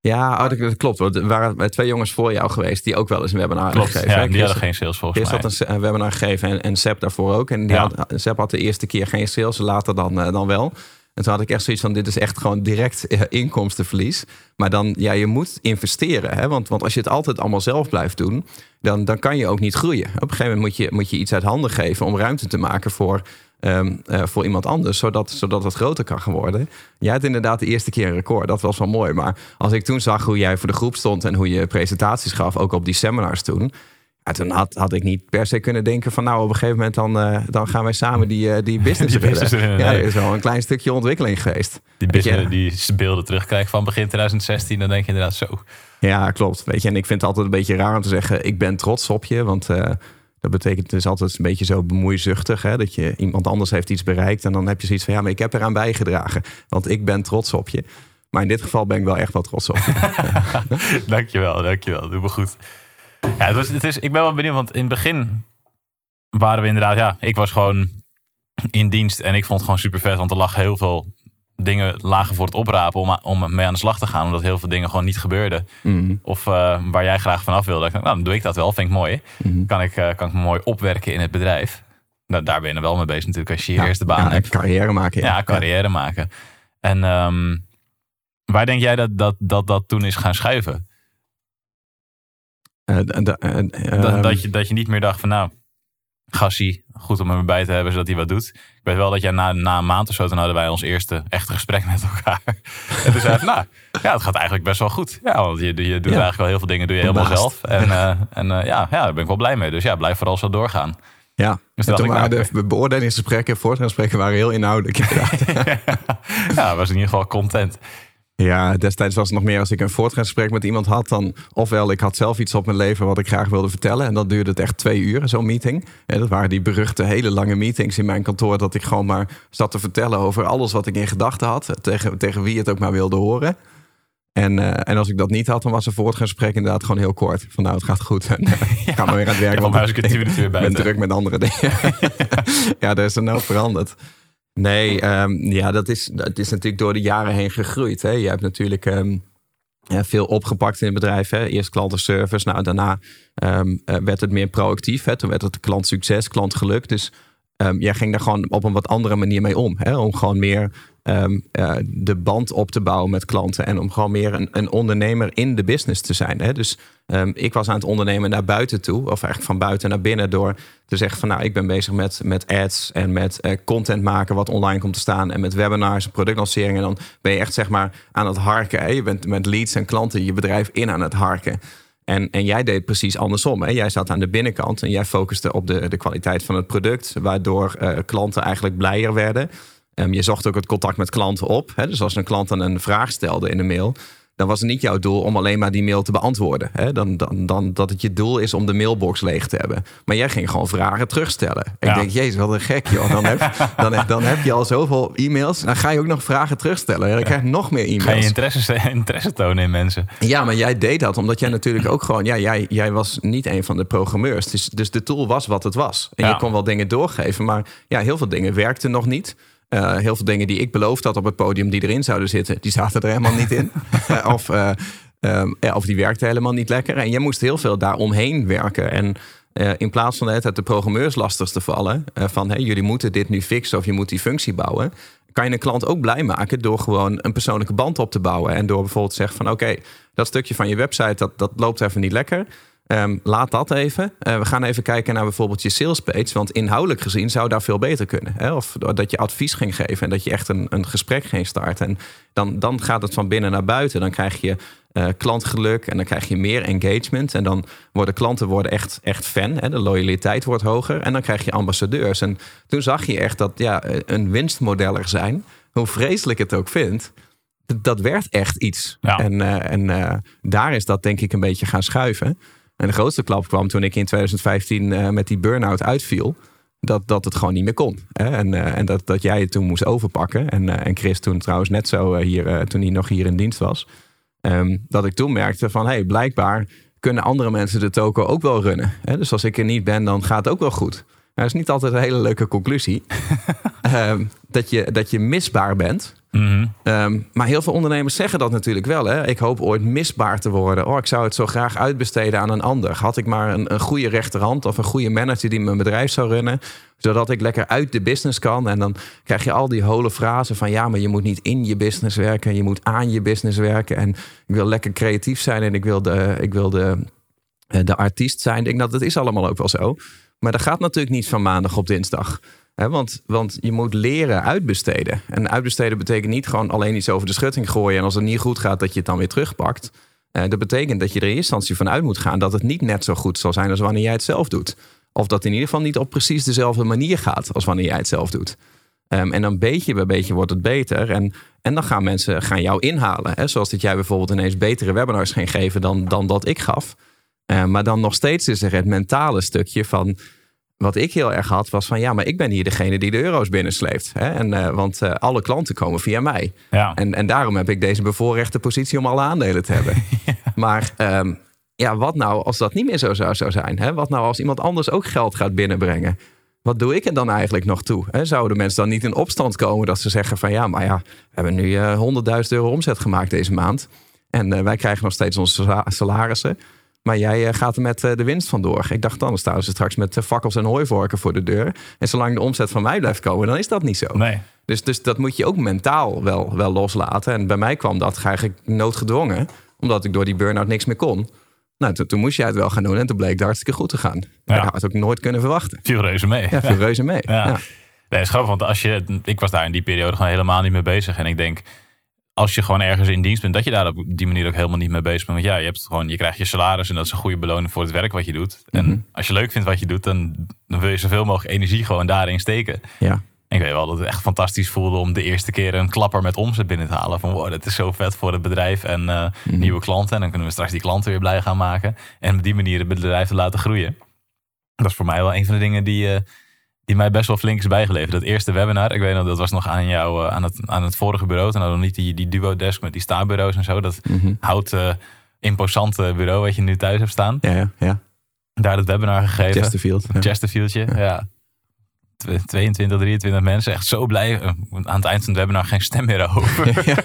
Ja, dat klopt. Hoor. Er waren twee jongens voor jou geweest die ook wel eens een webinar hadden gegeven. Ja, die Chris, hadden geen sales volgens mij. Chris had een webinar gegeven en, en Seb daarvoor ook. En die ja. had, Seb had de eerste keer geen sales, later dan, dan wel. En toen had ik echt zoiets van, dit is echt gewoon direct inkomstenverlies. Maar dan, ja, je moet investeren. Hè? Want, want als je het altijd allemaal zelf blijft doen, dan, dan kan je ook niet groeien. Op een gegeven moment moet je, moet je iets uit handen geven om ruimte te maken voor, um, uh, voor iemand anders. Zodat, zodat het groter kan gaan worden. Jij had inderdaad de eerste keer een record. Dat was wel mooi. Maar als ik toen zag hoe jij voor de groep stond en hoe je presentaties gaf, ook op die seminars toen. Ja, toen had, had ik niet per se kunnen denken van nou, op een gegeven moment dan, uh, dan gaan wij samen die, uh, die business beelden. Ja, er is wel een klein stukje ontwikkeling geweest. Die business, die beelden terugkrijgen van begin twintig zestien, dan denk je inderdaad zo. Ja, klopt. Weet je, en ik vind het altijd een beetje raar om te zeggen, ik ben trots op je, want uh, dat betekent dus altijd een beetje zo bemoeizuchtig, hè, dat je iemand anders heeft iets bereikt en dan heb je zoiets van ja, maar ik heb eraan bijgedragen, want ik ben trots op je. Maar in dit geval ben ik wel echt wel trots op je. Dankjewel, dankjewel. Doe me goed. Ja, het was, het is, ik ben wel benieuwd, want in het begin waren we inderdaad, ja, ik was gewoon in dienst en ik vond het gewoon super vet, want er lag heel veel dingen lagen voor het oprapen om, om mee aan de slag te gaan, omdat heel veel dingen gewoon niet gebeurden. Mm-hmm. Of uh, waar jij graag vanaf wilde. Ik dacht, nou, dan doe ik dat wel, vind ik mooi. Mm-hmm. Kan ik, uh, kan ik me mooi opwerken in het bedrijf. Nou, daar ben je er wel mee bezig natuurlijk, als je je ja, eerste baan ja, hebt. Carrière maken. Ja, ja carrière ja. maken. En um, waar denk jij dat dat, dat dat toen is gaan schuiven? Uh, d- uh, uh, dat, dat, je, dat je niet meer dacht van nou, gassie, goed om hem bij te hebben zodat hij wat doet. Ik weet wel dat jij na, na een maand of zo, toen hadden wij ons eerste echte gesprek met elkaar. En toen zei ik, nou, ja, het gaat eigenlijk best wel goed. Ja, want je, je doet ja. eigenlijk wel heel veel dingen, doe je helemaal zelf. En, uh, en uh, ja, ja, daar ben ik wel blij mee. Dus ja, blijf vooral zo doorgaan. Ja, dus toen, toen waren nou, de beoordelingsgesprekken, voortgangsgesprekken waren heel inhoudelijk. Ja, was in ieder geval content. Ja, destijds was het nog meer als ik een voortgangsgesprek met iemand had. Dan ofwel ik had zelf iets op mijn leven wat ik graag wilde vertellen. En dat duurde het echt twee uur, zo'n meeting. En dat waren die beruchte hele lange meetings in mijn kantoor. Dat ik gewoon maar zat te vertellen over alles wat ik in gedachten had. Tegen, tegen wie het ook maar wilde horen. En, uh, en als ik dat niet had, dan was een voortgangsgesprek inderdaad gewoon heel kort. Van nou, het gaat goed. En, uh, ja, ga maar weer aan het werk. Ja, want ik weer bij ben druk met andere dingen. Ja, daar is er nou veranderd. Nee, um, ja, dat is, dat is natuurlijk door de jaren heen gegroeid. Hè. Je hebt natuurlijk um, ja, veel opgepakt in het bedrijf. Hè. Eerst klantenservice, nou, daarna um, werd het meer proactief. Hè. Toen werd het klantsucces, klantgeluk. Dus um, jij ging daar gewoon op een wat andere manier mee om. Hè. Om gewoon meer um, uh, de band op te bouwen met klanten. En om gewoon meer een, een ondernemer in de business te zijn. Hè. Dus um, ik was aan het ondernemen naar buiten toe. Of eigenlijk van buiten naar binnen door te zeggen van nou, ik ben bezig met, met ads en met uh, content maken wat online komt te staan en met webinars en productlanceringen. En dan ben je echt zeg maar aan het harken. Hè? Je bent met leads en klanten je bedrijf in aan het harken. En, en jij deed precies andersom. Hè? Jij zat aan de binnenkant en jij focuste op de, de kwaliteit van het product, waardoor uh, klanten eigenlijk blijer werden. Um, je zocht ook het contact met klanten op. Hè? Dus als een klant dan een vraag stelde in de mail, dan was het niet jouw doel om alleen maar die mail te beantwoorden. Hè? Dan, dan, dan dat het je doel is om de mailbox leeg te hebben. Maar jij ging gewoon vragen terugstellen. Ja. Ik denk, jezus, wat een gek joh. Dan heb, dan, dan heb je al zoveel e-mails. Dan ga je ook nog vragen terugstellen. Dan krijg je nog meer e-mails. Ga je interesse, interesse tonen in mensen. Ja, maar jij deed dat. Omdat jij natuurlijk ook gewoon... Ja, jij, jij was niet een van de programmeurs. Dus, dus de tool was wat het was. En ja. je kon wel dingen doorgeven. Maar ja, heel veel dingen werkten nog niet. Uh, heel veel dingen die ik beloofd had op het podium die erin zouden zitten, die zaten er helemaal niet in. of, uh, um, ja, of die werkte helemaal niet lekker. En je moest heel veel daar omheen werken. En uh, in plaats van de hele tijd de programmeurs lastig te vallen, uh, van hey, jullie moeten dit nu fixen of je moet die functie bouwen, kan je een klant ook blij maken door gewoon een persoonlijke band op te bouwen. En door bijvoorbeeld te zeggen van oké, okay, dat stukje van je website, dat, dat loopt even niet lekker. Um, laat dat even. Uh, we gaan even kijken naar bijvoorbeeld je salespage. Want inhoudelijk gezien zou daar veel beter kunnen. Hè? Of dat je advies ging geven en dat je echt een, een gesprek ging starten. En dan, dan gaat het van binnen naar buiten. Dan krijg je uh, klantgeluk en dan krijg je meer engagement. En dan worden klanten worden echt, echt fan. Hè? De loyaliteit wordt hoger. En dan krijg je ambassadeurs. En toen zag je echt dat ja, een winstmodeller zijn, hoe vreselijk het ook vindt, dat werd echt iets. Ja. En, uh, en uh, daar is dat denk ik een beetje gaan schuiven. En de grootste klap kwam toen ik in twintig vijftien uh, met die burn-out uitviel. Dat, dat het gewoon niet meer kon. Hè? En, uh, en dat, dat jij het toen moest overpakken. En, uh, en Chris toen trouwens net zo uh, hier, uh, toen hij nog hier in dienst was. Um, dat ik toen merkte van, hé, hey, blijkbaar kunnen andere mensen de toko ook wel runnen. Hè? Dus als ik er niet ben, dan gaat het ook wel goed. Nou, dat is niet altijd een hele leuke conclusie. um, dat, je, dat je misbaar bent. Mm-hmm. Um, maar heel veel ondernemers zeggen dat natuurlijk wel. Hè? Ik hoop ooit misbaar te worden. Oh, ik zou het zo graag uitbesteden aan een ander. Had ik maar een, een goede rechterhand of een goede manager die mijn bedrijf zou runnen. Zodat ik lekker uit de business kan. En dan krijg je al die holle frasen van ja, maar je moet niet in je business werken. Je moet aan je business werken. En ik wil lekker creatief zijn en ik wil de, ik wil de, de artiest zijn. Ik denk dat dat is allemaal ook wel zo. Maar dat gaat natuurlijk niet van maandag op dinsdag. He, want, want je moet leren uitbesteden. En uitbesteden betekent niet gewoon alleen iets over de schutting gooien. En als het niet goed gaat, dat je het dan weer terugpakt. Uh, dat betekent dat je er in eerste instantie van uit moet gaan dat het niet net zo goed zal zijn als wanneer jij het zelf doet. Of dat het in ieder geval niet op precies dezelfde manier gaat als wanneer jij het zelf doet. Um, en dan beetje bij beetje wordt het beter. En, en dan gaan mensen gaan jou inhalen. Hè? Zoals dat jij bijvoorbeeld ineens betere webinars ging geven dan, dan dat ik gaf. Uh, maar dan nog steeds is er het mentale stukje van. Wat ik heel erg had, was van ja, maar ik ben hier degene die de euro's binnensleept. Hè? En, uh, want uh, alle klanten komen via mij. Ja. En, en daarom heb ik deze bevoorrechte positie om alle aandelen te hebben. Ja. Maar um, ja, wat nou als dat niet meer zo zou, zou zijn? Hè? Wat nou als iemand anders ook geld gaat binnenbrengen? Wat doe ik er dan eigenlijk nog toe? Hè? Zouden mensen dan niet in opstand komen dat ze zeggen van ja, maar ja, we hebben nu uh, honderdduizend euro omzet gemaakt deze maand. En uh, wij krijgen nog steeds onze salarissen. Maar jij gaat er met de winst vandoor. Ik dacht, dan staan ze straks met fakkels en hooivorken voor de deur. En zolang de omzet van mij blijft komen, dan is dat niet zo. Nee. Dus, dus dat moet je ook mentaal wel, wel loslaten. En bij mij kwam dat eigenlijk noodgedwongen. Omdat ik door die burn-out niks meer kon. Nou, toen, toen moest jij het wel gaan doen. En toen bleek het hartstikke goed te gaan. Ja. Ik had het ook nooit kunnen verwachten. Viel reuze mee. Ja, viel reuze mee. Ja. Ja. Nee, is grappig, want als je, ik was daar in die periode gewoon helemaal niet mee bezig. En ik denk, als je gewoon ergens in dienst bent, dat je daar op die manier ook helemaal niet mee bezig bent. Want ja, je hebt gewoon, je krijgt je salaris en dat is een goede beloning voor het werk wat je doet. En mm-hmm. als je leuk vindt wat je doet, dan, dan wil je zoveel mogelijk energie gewoon daarin steken. Ja. En ik weet wel dat het echt fantastisch voelde om de eerste keer een klapper met omzet binnen te halen. Van wow, dat is zo vet voor het bedrijf en uh, mm-hmm. nieuwe klanten. En dan kunnen we straks die klanten weer blij gaan maken. En op die manier het bedrijf te laten groeien. Dat is voor mij wel een van de dingen die... Uh, Die mij best wel flink is bijgeleverd. Dat eerste webinar, ik weet nog, dat was nog aan jou, aan het, aan het vorige bureau. Toen hadden we nog niet die, die duo-desk met die staanbureaus en zo. Dat mm-hmm. houten, uh, imposante bureau wat je nu thuis hebt staan. Ja, ja, ja. Daar dat webinar gegeven. Chesterfield. Ja. Chesterfieldje, ja. ja. tweeëntwintig, drieëntwintig mensen, echt zo blij. Aan het eind van het webinar geen stem meer over. Ja.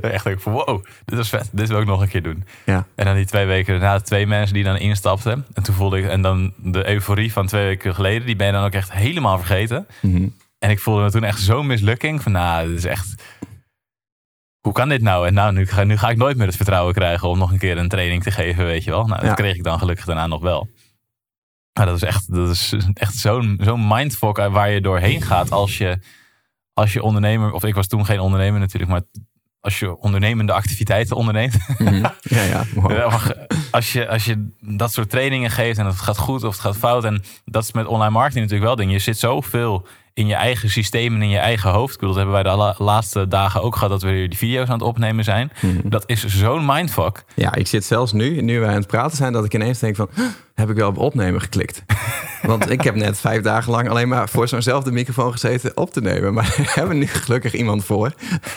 Echt ook van wow, dit was vet. Dit wil ik nog een keer doen. Ja. En dan die twee weken daarna twee mensen die dan instapten. En toen voelde ik, en dan de euforie van twee weken geleden, die ben je dan ook echt helemaal vergeten. Mm-hmm. En ik voelde me toen echt zo'n mislukking. Van nou, dit is echt, hoe kan dit nou? En nou, nu ga, nu ga ik nooit meer het vertrouwen krijgen om nog een keer een training te geven, weet je wel. Nou, dat ja. kreeg ik dan gelukkig daarna nog wel. Maar dat is echt, dat is echt zo'n, zo'n mindfuck waar je doorheen gaat als je, als je ondernemer, of ik was toen geen ondernemer natuurlijk, maar als je ondernemende activiteiten onderneemt. Mm-hmm. Ja, ja. Wow. Als je, als je dat soort trainingen geeft en het gaat goed of het gaat fout. En dat is met online marketing natuurlijk wel ding. Je zit zoveel in je eigen systeem en in je eigen hoofd. Ik bedoel, dat hebben wij de laatste dagen ook gehad dat we die video's aan het opnemen zijn. Mm-hmm. Dat is zo'n mindfuck. Ja, ik zit zelfs nu, nu wij aan het praten zijn, dat ik ineens denk van, heb ik wel op opnemen geklikt? Want ik heb net vijf dagen lang alleen maar voor zo'nzelfde microfoon gezeten op te nemen. Maar we hebben nu gelukkig iemand voor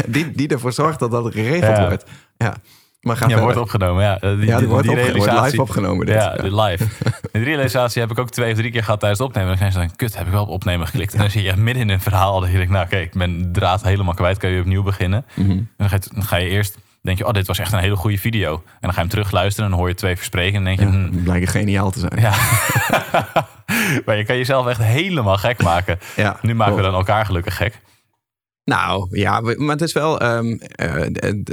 die, die ervoor zorgt dat dat geregeld ja. wordt. Ja. Maar ja, wordt opgenomen. Ja, die, ja, die, wordt, die opgenomen, wordt live opgenomen. Dit. Ja, ja. live. En die realisatie heb ik ook twee of drie keer gehad tijdens het opnemen. Dan zijn ze dan, kut, heb ik wel op opnemen geklikt. En dan zit je echt midden in een verhaal. Dan denk ik, nou kijk, ik ben draad helemaal kwijt. Kan je opnieuw beginnen. Mm-hmm. En dan ga, je, dan ga je eerst, denk je, oh, dit was echt een hele goede video. En dan ga je hem terugluisteren en dan hoor je twee verspreken. En dan denk je, ja, hm, blijkt geniaal te zijn. Ja. Maar je kan jezelf echt helemaal gek maken. Ja, nu maken cool. we dan elkaar gelukkig gek. Nou ja, maar het is wel. Um, uh,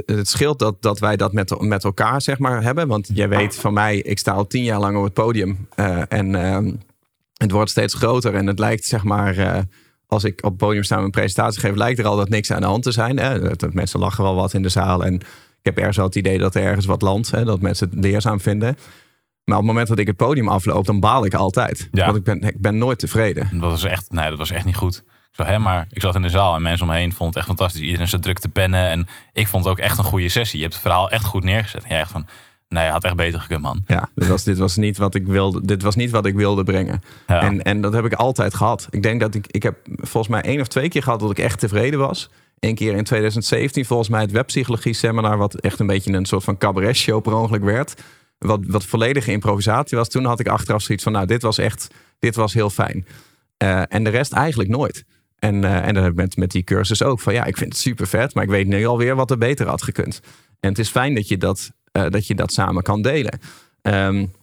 het scheelt dat, dat wij dat met, met elkaar zeg maar hebben. Want jij weet van mij, ik sta al tien jaar lang op het podium. Uh, en um, het wordt steeds groter. En het lijkt zeg maar. Uh, als ik op het podium sta en een presentatie geef, lijkt er al dat niks aan de hand te zijn. Hè? Dat, dat mensen lachen wel wat in de zaal. En ik heb ergens al het idee dat er ergens wat landt. Hè? Dat mensen het leerzaam vinden. Maar op het moment dat ik het podium afloop, dan baal ik altijd. Ja. Want ik ben, ik ben nooit tevreden. Dat was echt, nee, dat was echt niet goed. Zo, hè, maar ik zat in de zaal en mensen omheen me vond het echt fantastisch. Iedereen zat druk te pennen. En ik vond het ook echt een goede sessie. Je hebt het verhaal echt goed neergezet. En jij echt van, nee, je had echt beter gekund, man. Ja, dit was, dit was niet wat ik wilde, dit was niet wat ik wilde brengen. Ja. En, en dat heb ik altijd gehad. Ik denk dat ik, ik heb volgens mij één of twee keer gehad dat ik echt tevreden was. Eén keer in twintig zeventien, volgens mij het webpsychologie seminar, wat echt een beetje een soort van cabaret show per ongeluk werd. Wat, wat volledige improvisatie was. Toen had ik achteraf zoiets van, nou, dit was echt, dit was heel fijn. Uh, en de rest eigenlijk nooit. En, uh, en dat heb ik met, met die cursus ook. Van ja, ik vind het super vet, maar ik weet nu alweer wat er beter had gekund. En het is fijn dat je dat, uh, dat, je dat samen kan delen. Um,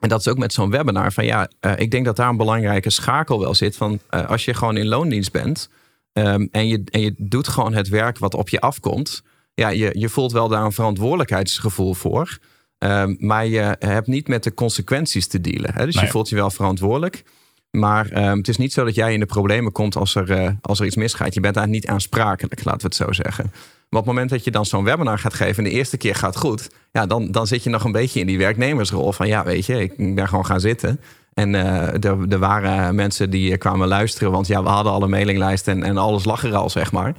en dat is ook met zo'n webinar. Van ja, uh, ik denk dat daar een belangrijke schakel wel zit. Van uh, als je gewoon in loondienst bent. Um, en, je, en je doet gewoon het werk wat op je afkomt. Ja, je, je voelt wel daar een verantwoordelijkheidsgevoel voor. Um, maar je hebt niet met de consequenties te dealen. Hè? Dus nee. Je voelt je wel verantwoordelijk. Maar um, het is niet zo dat jij in de problemen komt als er, uh, als er iets misgaat. Je bent daar niet aansprakelijk, laten we het zo zeggen. Maar op het moment dat je dan zo'n webinar gaat geven en de eerste keer gaat goed, ja, dan, dan zit je nog een beetje in die werknemersrol. Van ja, weet je, ik ben gewoon gaan zitten. En uh, er, er waren mensen die kwamen luisteren, want ja, we hadden alle mailinglijsten en, en alles lag er al, zeg maar.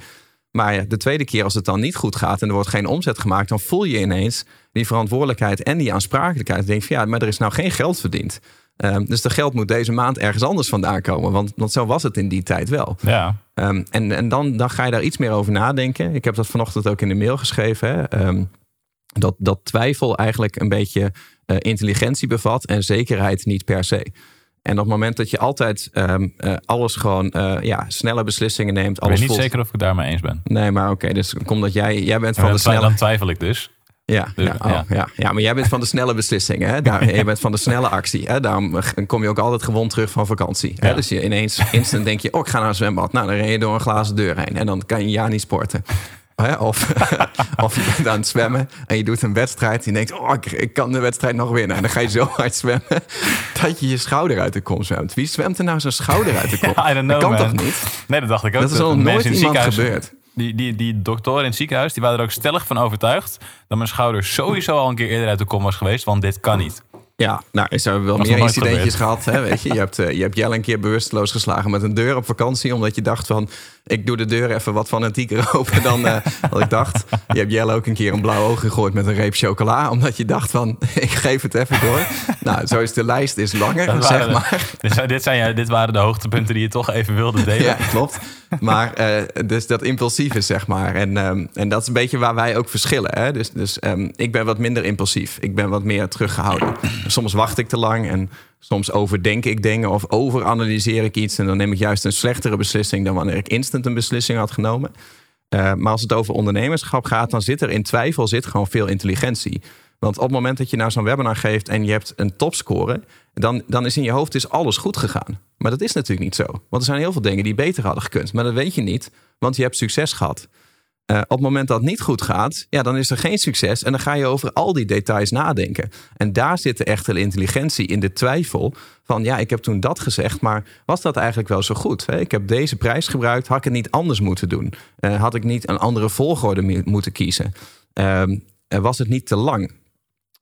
Maar de tweede keer als het dan niet goed gaat en er wordt geen omzet gemaakt, dan voel je ineens die verantwoordelijkheid en die aansprakelijkheid. Dan denk je van ja, maar er is nou geen geld verdiend. Um, dus dat geld moet deze maand ergens anders vandaan komen. Want, want zo was het in die tijd wel. Ja. Um, en en dan, dan ga je daar iets meer over nadenken. Ik heb dat vanochtend ook in de mail geschreven. Hè? Um, dat, dat twijfel eigenlijk een beetje uh, intelligentie bevat. En zekerheid niet per se. En op het moment dat je altijd um, uh, alles gewoon uh, ja, snelle beslissingen neemt. Alles ik ben niet voelt... zeker of ik het daarmee eens ben. Nee, maar oké. Okay, dus komt dat jij, jij bent van de snelle... Dan twijfel ik dus. Ja, ja, oh, ja. Ja, ja, maar jij bent van de snelle beslissingen. Hè? Daar, jij bent van de snelle actie. Hè? Daarom kom je ook altijd gewond terug van vakantie. Hè? Ja. Dus je ineens instant denk je, oh, ik ga naar een zwembad. Nou, dan ren je door een glazen deur heen. En dan kan je een jaar niet sporten. Hè? Of, of je bent aan het zwemmen en je doet een wedstrijd. En je denkt, oh, ik, ik kan de wedstrijd nog winnen. En dan ga je zo hard zwemmen dat je je schouder uit de kom zwemt. Wie zwemt er nou zijn schouder uit de kom? Ja, I don't know, dat kan man. Toch niet? Nee, dat dacht ik ook. Dat is al nooit iemand gebeurd. Die, die, die doktoren in het ziekenhuis, die waren er ook stellig van overtuigd dat mijn schouder sowieso al een keer eerder uit de kom was geweest, want dit kan niet. Ja, nou, is er wel dat meer incidentjes gehad. Hè, weet je? Je hebt, uh, je hebt Jelle een keer bewusteloos geslagen met een deur op vakantie, omdat je dacht van, ik doe de deur even wat fanatieker open dan uh, wat ik dacht. Je hebt Jelle ook een keer een blauw oog gegooid met een reep chocola, omdat je dacht van, ik geef het even door. Nou, zo is de lijst is langer, dat zeg maar. De, dit, dit, zijn, ja, dit waren de hoogtepunten die je toch even wilde delen. Ja, klopt. Maar uh, dus dat impulsief is, zeg maar. En, um, en dat is een beetje waar wij ook verschillen. Hè? Dus, dus um, ik ben wat minder impulsief. Ik ben wat meer teruggehouden. Soms wacht ik te lang en soms overdenk ik dingen of overanalyseer ik iets. En dan neem ik juist een slechtere beslissing dan wanneer ik instant een beslissing had genomen. Uh, maar als het over ondernemerschap gaat, dan zit er in twijfel zit gewoon veel intelligentie. Want op het moment dat je nou zo'n webinar geeft en je hebt een topscore, dan, dan is in je hoofd is alles goed gegaan. Maar dat is natuurlijk niet zo. Want er zijn heel veel dingen die beter hadden gekund. Maar dat weet je niet, want je hebt succes gehad. Uh, op het moment dat het niet goed gaat, ja, dan is er geen succes. En dan ga je over al die details nadenken. En daar zit de echte intelligentie in de twijfel. Van ja, ik heb toen dat gezegd, maar was dat eigenlijk wel zo goed? Hè? Ik heb deze prijs gebruikt, had ik het niet anders moeten doen? Uh, had ik niet een andere volgorde me- moeten kiezen? Uh, was het niet te lang?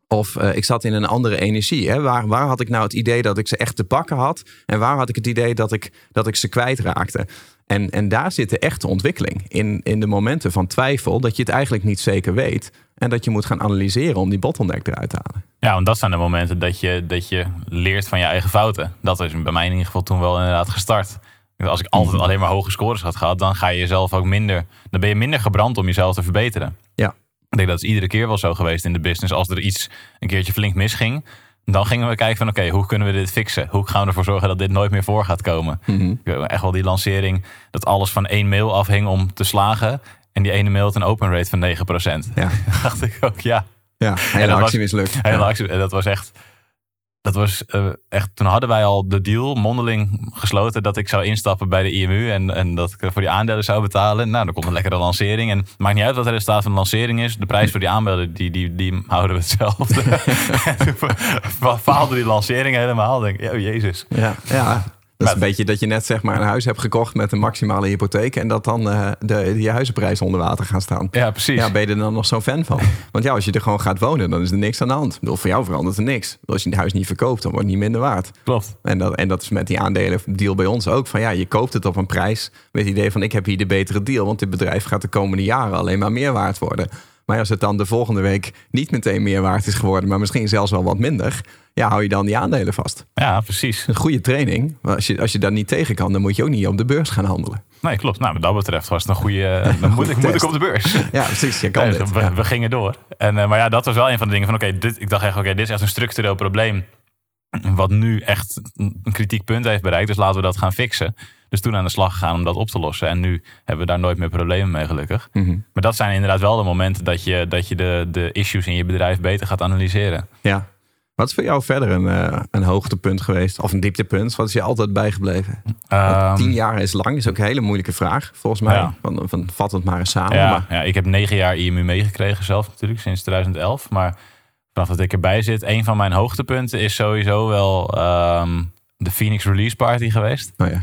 Of uh, ik zat in een andere energie. Hè? Waar, waar had ik nou het idee dat ik ze echt te pakken had? En waar had ik het idee dat ik, dat ik ze kwijtraakte? En, en daar zit de echte ontwikkeling. In, in de momenten van twijfel dat je het eigenlijk niet zeker weet. En dat je moet gaan analyseren om die bottleneck eruit te halen. Ja, want dat zijn de momenten dat je, dat je leert van je eigen fouten. Dat is bij mij in ieder geval toen wel inderdaad gestart. Als ik altijd alleen maar hoge scores had gehad, dan ga je jezelf ook minder. Dan ben je minder gebrand om jezelf te verbeteren. Ja. Ik denk dat het iedere keer wel zo geweest in de business. Als er iets een keertje flink misging, dan gingen we kijken van oké, okay, hoe kunnen we dit fixen? Hoe gaan we ervoor zorgen dat dit nooit meer voor gaat komen? Mm-hmm. Echt wel die lancering dat alles van één mail afhing om te slagen. En die ene mail had een open rate van negen procent. Ja. Dacht ik ook, ja. Ja, hele actie mislukt. Hele actie, dat was echt... Dat was uh, echt, toen hadden wij al de deal mondeling gesloten dat ik zou instappen bij de I M U en, en dat ik voor die aandelen zou betalen. Nou, dan komt een lekkere lancering. En het maakt niet uit wat het resultaat van de lancering is. De prijs voor die aandelen, die, die, die houden we hetzelfde. Toen faalde die lancering helemaal. Denk ik, oh jezus. Ja, ja. Dat is een beetje dat je net zeg maar een huis hebt gekocht met een maximale hypotheek en dat dan uh, de, die huizenprijzen onder water gaan staan. Ja, precies. Ja, ben je er dan nog zo'n fan van? Want ja, als je er gewoon gaat wonen, dan is er niks aan de hand. Ik bedoel, voor jou verandert er niks. Als je het huis niet verkoopt, dan wordt het niet minder waard. Klopt. En dat, en dat is met die aandelen deal bij ons ook. Van ja, je koopt het op een prijs met het idee van ik heb hier de betere deal, want dit bedrijf gaat de komende jaren alleen maar meer waard worden. Maar als het dan de volgende week niet meteen meer waard is geworden, maar misschien zelfs wel wat minder, ja, hou je dan die aandelen vast. Ja, precies. Een goede training. Als je, als je daar niet tegen kan, dan moet je ook niet op de beurs gaan handelen. Nee, klopt. Nou, wat dat betreft was het een goede... Dan ja, moet, ik, moet ik op de beurs. Ja, precies. Je kan nee, dit, we, ja. we gingen door. En, uh, maar ja, dat was wel een van de dingen van, oké, okay, ik dacht echt, oké, okay, dit is echt een structureel probleem wat nu echt een kritiek punt heeft bereikt. Dus laten we dat gaan fixen. Dus toen aan de slag gegaan om dat op te lossen. En nu hebben we daar nooit meer problemen mee, gelukkig. Mm-hmm. Maar dat zijn inderdaad wel de momenten dat je, dat je de, de issues in je bedrijf beter gaat analyseren. Ja. Wat is voor jou verder een, uh, een hoogtepunt geweest? Of een dieptepunt? Wat is je altijd bijgebleven? Um, Tien jaar is lang. Is ook een hele moeilijke vraag, volgens mij. Ja. Van, van, vat het maar eens samen. Ja, maar... ja, ik heb negen jaar I M U meegekregen zelf natuurlijk, sinds twintig elf. Maar vanaf dat ik erbij zit, een van mijn hoogtepunten is sowieso wel um, de Phoenix Release Party geweest. Oh ja.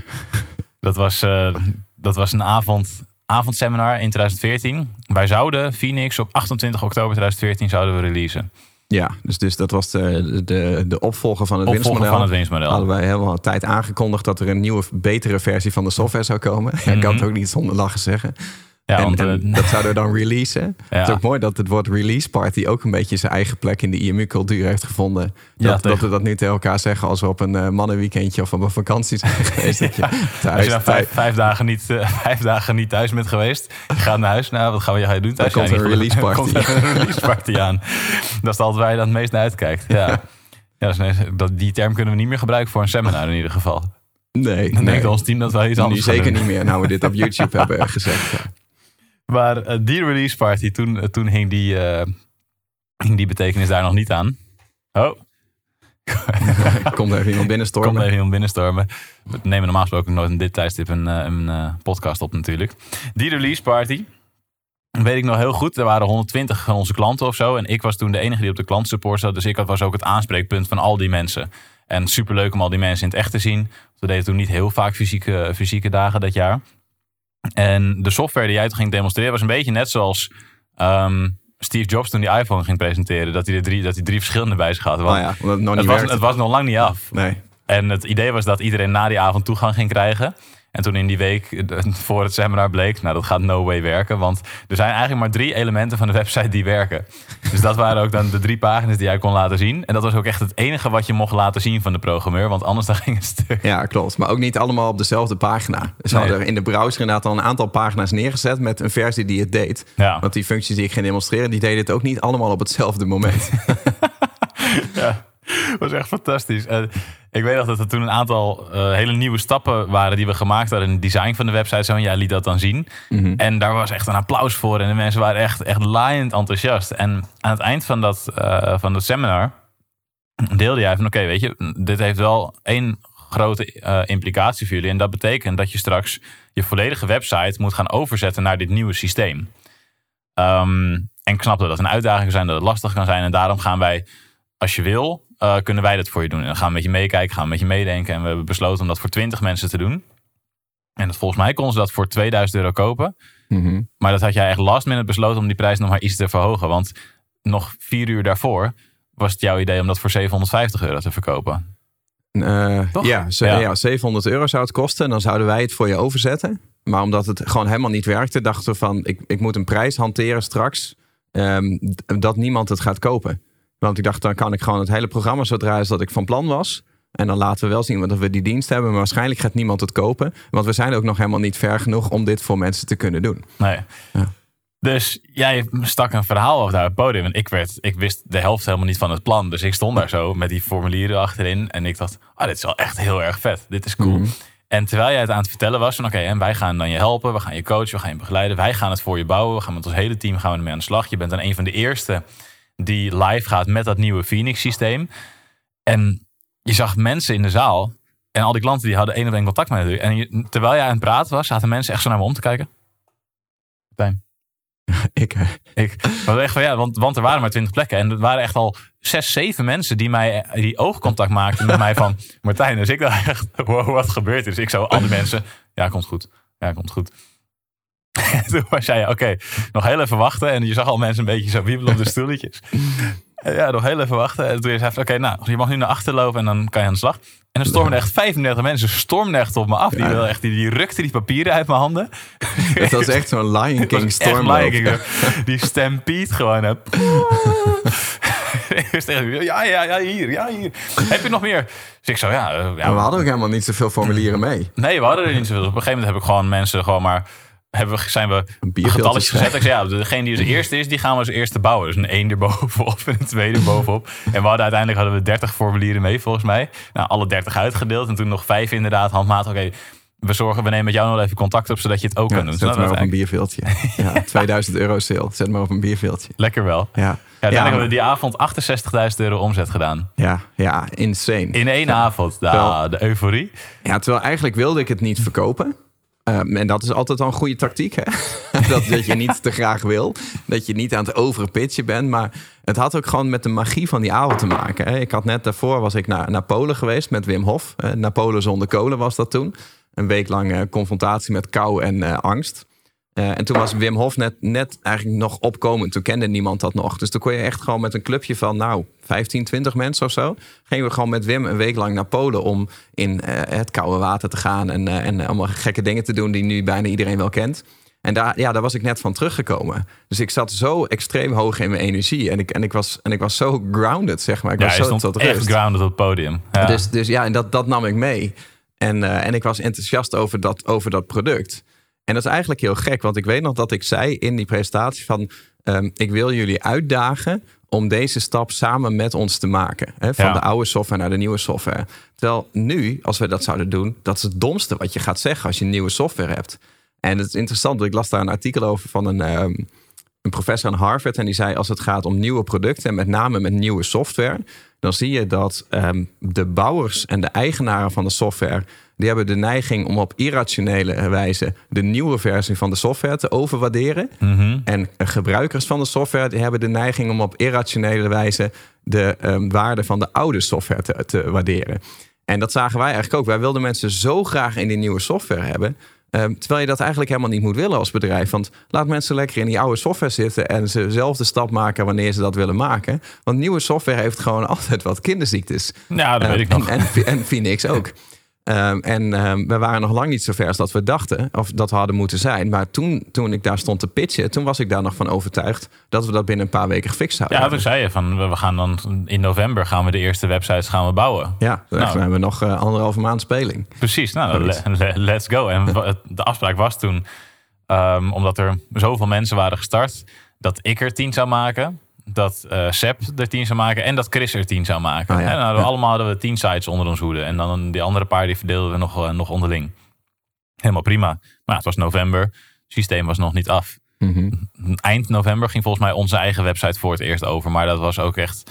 Dat was, uh, dat was een avond, avondseminar in twintig veertien. Wij zouden Phoenix op achtentwintig oktober twintig veertien zouden we releasen. Ja, dus, dus dat was de, de, de opvolger van het opvolger winstmodel. Van het winstmodel. Hadden wij helemaal een tijd aangekondigd dat er een nieuwe, betere versie van de software zou komen. Mm-hmm. Ik kan het ook niet zonder lachen zeggen. Ja, en, want, en uh, dat zouden we dan releasen. Ja. Het is ook mooi dat het woord release party ook een beetje zijn eigen plek in de I M U-cultuur heeft gevonden. Dat, ja, dat we dat nu tegen elkaar zeggen als we op een uh, mannenweekendje of op een vakantie zijn geweest. Ja. Dat je thuis, als je nou vijf, vijf, dagen niet, uh, vijf dagen niet thuis bent geweest, je gaat naar huis. Nou, wat gaan we, ga je doen thuis? Dan komt een release party. Komt een release party aan. Dat is altijd waar je dan het meest naar uitkijkt. Ja. Ja. Ja, dus nee, dat, die term kunnen we niet meer gebruiken voor een seminar in ieder geval. Nee. Dan nee. denkt ons team dat wij iets anders gaan doen. Zeker niet meer, nou we dit op YouTube hebben gezegd. Ja. Maar uh, die release party, toen, uh, toen hing, die, uh, hing die betekenis daar nog niet aan. Oh. Komt er even iemand binnenstormen. Komt er even iemand binnenstormen. We nemen normaal gesproken nooit in dit tijdstip een, een uh, podcast op natuurlijk. Die release party, weet ik nog heel goed. Er waren honderdtwintig van onze klanten of zo. En ik was toen de enige die op de klantensupport zat. Dus ik was ook het aanspreekpunt van al die mensen. En superleuk om al die mensen in het echt te zien. We deden toen niet heel vaak fysieke, fysieke dagen dat jaar. En de software die jij toen ging demonstreren was een beetje net zoals um, Steve Jobs toen die iPhone ging presenteren. Dat hij de drie, dat hij drie verschillende bij zich had. Want oh ja, omdat het nog niet het was, het was nog lang niet af. Nee. En het idee was dat iedereen na die avond toegang ging krijgen. En toen in die week voor het seminar bleek, nou dat gaat no way werken. Want er zijn eigenlijk maar drie elementen van de website die werken. Dus dat waren ook dan de drie pagina's die jij kon laten zien. En dat was ook echt het enige wat je mocht laten zien van de programmeur. Want anders dan ging het stuk. Ja, klopt. Maar ook niet allemaal op dezelfde pagina. Ze nee. hadden in de browser inderdaad al een aantal pagina's neergezet met een versie die het deed. Ja. Want die functies die ik ging demonstreren, die deden het ook niet allemaal op hetzelfde moment. Ja. Dat was echt fantastisch. Uh, ik weet nog dat er toen een aantal uh, hele nieuwe stappen waren die we gemaakt hadden in het design van de website. Zo, en jij liet dat dan zien. Mm-hmm. En daar was echt een applaus voor. En de mensen waren echt, echt laaiend enthousiast. En aan het eind van dat, uh, van dat seminar deelde jij van oké, okay, weet je, dit heeft wel één grote uh, implicatie voor jullie. En dat betekent dat je straks je volledige website moet gaan overzetten naar dit nieuwe systeem. Um, en ik snapte dat het een uitdaging kan zijn, dat het lastig kan zijn. En daarom gaan wij, als je wil... Uh, kunnen wij dat voor je doen. En dan gaan we met je meekijken, gaan we met je meedenken. En we hebben besloten om dat voor twintig mensen te doen. En dat, volgens mij konden ze dat voor tweeduizend euro kopen. Mm-hmm. Maar dat had jij echt last minute besloten om die prijs nog maar iets te verhogen. Want nog vier uur daarvoor was het jouw idee om dat voor zevenhonderdvijftig euro te verkopen. Uh, ja, ze, ja. ja, zevenhonderd euro zou het kosten. En dan zouden wij het voor je overzetten. Maar omdat het gewoon helemaal niet werkte, dachten we van... ik, ik moet een prijs hanteren straks um, dat niemand het gaat kopen. Want ik dacht, dan kan ik gewoon het hele programma zo draaien als dat ik van plan was. En dan laten we wel zien dat we die dienst hebben. Maar waarschijnlijk gaat niemand het kopen. Want we zijn ook nog helemaal niet ver genoeg om dit voor mensen te kunnen doen. Nee. Ja. Dus jij stak een verhaal af daar op het podium. En ik, werd, ik wist de helft helemaal niet van het plan. Dus ik stond daar zo met die formulieren achterin. En ik dacht, ah, oh, dit is wel echt heel erg vet. Dit is cool. Mm. En terwijl jij het aan het vertellen was van oké, okay, en wij gaan dan je helpen. We gaan je coachen, we gaan je begeleiden. Wij gaan het voor je bouwen. We gaan met ons hele team gaan we ermee aan de slag. Je bent dan een van de eerste... die live gaat met dat nieuwe Phoenix systeem. En je zag mensen in de zaal. En al die klanten die hadden één op één contact met natuurlijk. En je, terwijl jij aan het praten was, zaten mensen echt zo naar me om te kijken. Pijn. Ik, hè? Ik. Maar echt van, ja, want, want er waren maar twintig plekken. En er waren echt al zes, zeven mensen die mij die oogcontact maakten met mij van Martijn. Dus ik dacht echt, wow, wat gebeurt er? Dus ik zo, andere mensen, ja, komt goed. Ja, komt goed. En toen was jij, oké, okay, nog heel even wachten. En je zag al mensen een beetje zo wiebelen op de stoeltjes. Ja, nog heel even wachten. En toen is hij oké, okay, nou, je mag nu naar achter lopen en dan kan je aan de slag. En er stormden echt vijfendertig mensen, stormden echt op me af. Die, ja. echt, die, die rukten die papieren uit mijn handen. Het was echt zo'n Lion King stormloop. Lion King. Die stampede gewoon. Hè. Ja, ja, ja, hier, ja, hier. Heb je nog meer? Dus ik zo, ja. ja maar we hadden ook helemaal niet zoveel formulieren mee. Nee, we hadden er niet zoveel. Op een gegeven moment heb ik gewoon mensen gewoon maar... Hebben we, zijn we getalletjes gezet. Ik zei, ja, degene die als eerste is, die gaan we als eerste bouwen. Dus een één erbovenop en een twee erbovenop. En we hadden uiteindelijk hadden we dertig formulieren mee, volgens mij. Nou, alle dertig uitgedeeld. En toen nog vijf inderdaad, handmatig. Oké, okay, we zorgen, we nemen met jou nog even contact op, zodat je het ook ja, kan doen. Zet nou, maar op eigenlijk... een bierveeltje. Ja, tweeduizend euro sale. Zet maar op een bierveeltje. Lekker wel. Ja, ja uiteindelijk hebben we die avond achtenzestigduizend euro omzet gedaan. Ja, ja insane. In één ja. avond. Ja, terwijl, de euforie. Ja, terwijl eigenlijk wilde ik het niet verkopen. Um, en dat is altijd al een goede tactiek, hè? dat, dat je niet te graag wil. Dat je niet aan het overpitchen bent. Maar het had ook gewoon met de magie van die avond te maken. Hè? Ik had net daarvoor, was ik naar, naar Polen geweest met Wim Hof. Uh, naar Polen zonder kolen was dat toen. Een week lang uh, confrontatie met kou en uh, angst. Uh, en toen was Wim Hof net, net eigenlijk nog opkomend. Toen kende niemand dat nog. Dus toen kon je echt gewoon met een clubje van nou vijftien, twintig mensen of zo. Gingen we gewoon met Wim een week lang naar Polen om in uh, het koude water te gaan. En, uh, en allemaal gekke dingen te doen die nu bijna iedereen wel kent. En daar, ja, daar was ik net van teruggekomen. Dus ik zat zo extreem hoog in mijn energie. En ik, en ik, was, en ik was zo grounded, zeg maar. Ik ja, was zo stond tot echt rust. Grounded op het podium. Ja. Dus, dus ja, en dat, dat nam ik mee. En, uh, en ik was enthousiast over dat, over dat product. En dat is eigenlijk heel gek, want ik weet nog dat ik zei in die presentatie van... Um, ik wil jullie uitdagen om deze stap samen met ons te maken. Hè? Van ja. de oude software naar de nieuwe software. Terwijl nu, als we dat zouden doen, dat is het domste wat je gaat zeggen als je nieuwe software hebt. En het is interessant, want ik las daar een artikel over van een, um, een professor aan Harvard. En die zei, als het gaat om nieuwe producten en met name met nieuwe software... dan zie je dat um, de bouwers en de eigenaren van de software... die hebben de neiging om op irrationele wijze... de nieuwe versie van de software te overwaarderen. Mm-hmm. En gebruikers van de software die hebben de neiging... om op irrationele wijze de um, waarde van de oude software te, te waarderen. En dat zagen wij eigenlijk ook. Wij wilden mensen zo graag in die nieuwe software hebben... Um, terwijl je dat eigenlijk helemaal niet moet willen als bedrijf. Want laat mensen lekker in die oude software zitten... en ze zelf de stap maken wanneer ze dat willen maken. Want nieuwe software heeft gewoon altijd wat kinderziektes. Ja, dat um, weet ik nog. En, en, en Phoenix ook. Um, en um, we waren nog lang niet zo ver als dat we dachten... of dat we hadden moeten zijn. Maar toen, toen ik daar stond te pitchen... toen was ik daar nog van overtuigd... dat we dat binnen een paar weken gefixt zouden hebben. Ja, toen zei je van... we gaan dan in november gaan we de eerste websites gaan we bouwen. Ja, dan nou, hebben we nog uh, anderhalve maand speling. Precies, nou, le, le, let's go. En de afspraak was toen... Um, omdat er zoveel mensen waren gestart... dat ik er tien zou maken... dat uh, Seb er tien zou maken en dat Chris er tien zou maken. Oh, ja. En dan hadden we allemaal hadden we tien sites onder ons hoede. En dan die andere paar die verdeelden we nog, uh, nog onderling. Helemaal prima. Maar ja, het was november. Het systeem was nog niet af. Mm-hmm. Eind november ging volgens mij onze eigen website voor het eerst over. Maar dat was ook echt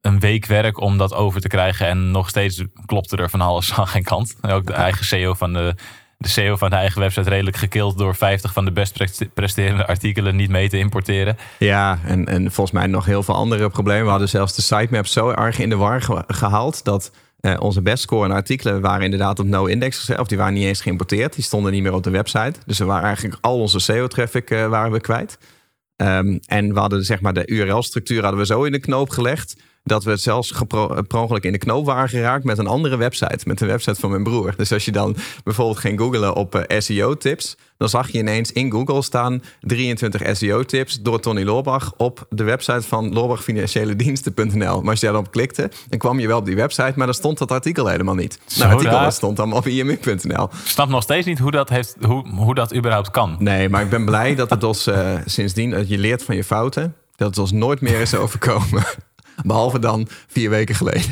een week werk om dat over te krijgen. En nog steeds klopte er van alles aan geen kant. En ook de eigen S E O van de... De S E O van de eigen website redelijk gekild... door vijftig van de best presterende artikelen niet mee te importeren. Ja, en, en volgens mij nog heel veel andere problemen. We hadden zelfs de sitemap zo erg in de war ge- gehaald... dat eh, onze best scorende artikelen waren inderdaad op No Index gezet. Of die waren niet eens geïmporteerd. Die stonden niet meer op de website. Dus we waren eigenlijk al onze S E O-traffic eh, waren we kwijt. Um, en we hadden zeg maar de U R L-structuur hadden we zo in de knoop gelegd... dat we het zelfs gepro- per ongeluk in de knoop waren geraakt... met een andere website, met de website van mijn broer. Dus als je dan bijvoorbeeld ging googlen op uh, S E O-tips... dan zag je ineens in Google staan... drieëntwintig S E O-tips door Tony Loorbach... op de website van loorbach financiële diensten punt n l. Maar als je daarop klikte, dan kwam je wel op die website... maar dan stond dat artikel helemaal niet. Zo nou, het artikel dat stond dan op i m u punt n l. Ik snap nog steeds niet hoe dat, heeft, hoe, hoe dat überhaupt kan. Nee, maar ik ben blij dat het ons uh, sindsdien... dat je leert van je fouten, dat het ons nooit meer is overkomen... Behalve dan vier weken geleden.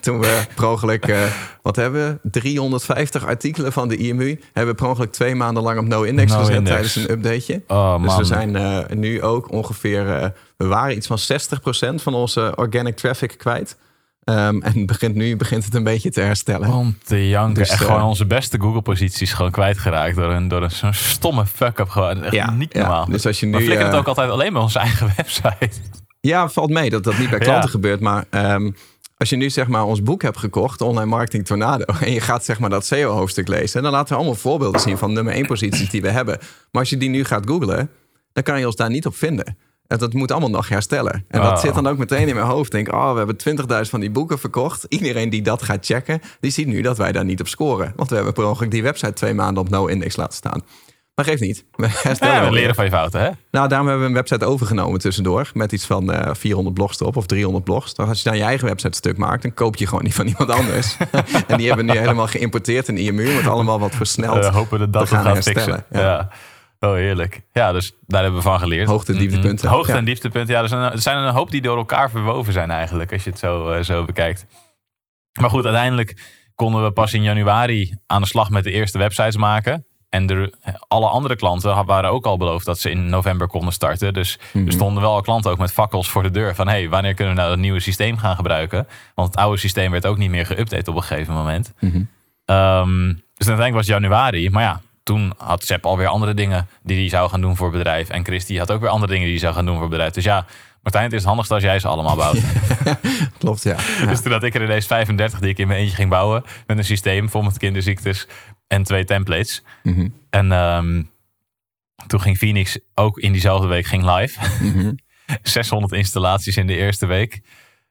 Toen we per ongeluk, uh, wat hebben we? driehonderdvijftig artikelen van de I M U... hebben we per ongeluk twee maanden lang op No Index no gezet index. Tijdens een updateje. Oh, dus we zijn uh, nu ook ongeveer... Uh, we waren iets van zestig procent van onze organic traffic kwijt. Um, en begint nu begint het een beetje te herstellen. Want de janken. Dus, en uh, gewoon onze beste Google-posities gewoon kwijtgeraakt door een, door een zo'n stomme fuck-up. Gewoon echt ja, niet normaal. Ja, dus als je nu, we flikken uh, het ook altijd alleen bij onze eigen website. Ja, valt mee dat dat niet bij klanten ja. gebeurt. Maar um, als je nu zeg maar ons boek hebt gekocht, Online Marketing Tornado, en je gaat zeg maar dat S E O-hoofdstuk lezen, dan laten we allemaal voorbeelden zien van nummer één posities die we hebben. Maar als je die nu gaat googlen, dan kan je ons daar niet op vinden. En dat moet allemaal nog herstellen. En oh. dat zit dan ook meteen in mijn hoofd. Denk, oh, we hebben twintigduizend van die boeken verkocht. Iedereen die dat gaat checken, die ziet nu dat wij daar niet op scoren. Want we hebben per ongeluk die website twee maanden op No Index laten staan. Maar geeft niet. We, ja, we leren van je fouten, hè? Nou, daarom hebben we een website overgenomen tussendoor. Met iets van uh, vierhonderd blogs erop of driehonderd blogs. Dus als je dan je eigen website stuk maakt, dan koop je gewoon niet van iemand anders. En die hebben we nu helemaal geïmporteerd in I M U. Met allemaal wat versneld uh, hopen dat dat te gaan, gaan herstellen. Ja. ja. Oh, heerlijk. Ja, dus daar hebben we van geleerd. Hoogte- en dieptepunten. Mm-hmm. Hoogte- en ja. dieptepunten. Ja, er zijn, er zijn een hoop die door elkaar verwoven zijn eigenlijk, als je het zo, uh, zo bekijkt. Maar goed, uiteindelijk konden we pas in januari aan de slag met de eerste websites maken. En de, alle andere klanten waren ook al beloofd dat ze in november konden starten. Dus mm-hmm. er stonden wel klanten ook met fakkels voor de deur. Van, hé, hey, wanneer kunnen we nou dat nieuwe systeem gaan gebruiken? Want het oude systeem werd ook niet meer geüpdate op een gegeven moment. Mm-hmm. Um, dus uiteindelijk was het januari, maar ja. Toen had Sepp alweer andere dingen die hij zou gaan doen voor het bedrijf. En Chris die had ook weer andere dingen die hij zou gaan doen voor het bedrijf. Dus ja, Martijn, het is het handigst als jij ze allemaal bouwt. Ja, klopt, ja. ja. Dus toen had ik er ineens vijfendertig die ik in mijn eentje ging bouwen. Met een systeem vol met kinderziektes en twee templates. Mm-hmm. En um, toen ging Phoenix ook in diezelfde week ging live. Mm-hmm. zeshonderd installaties in de eerste week.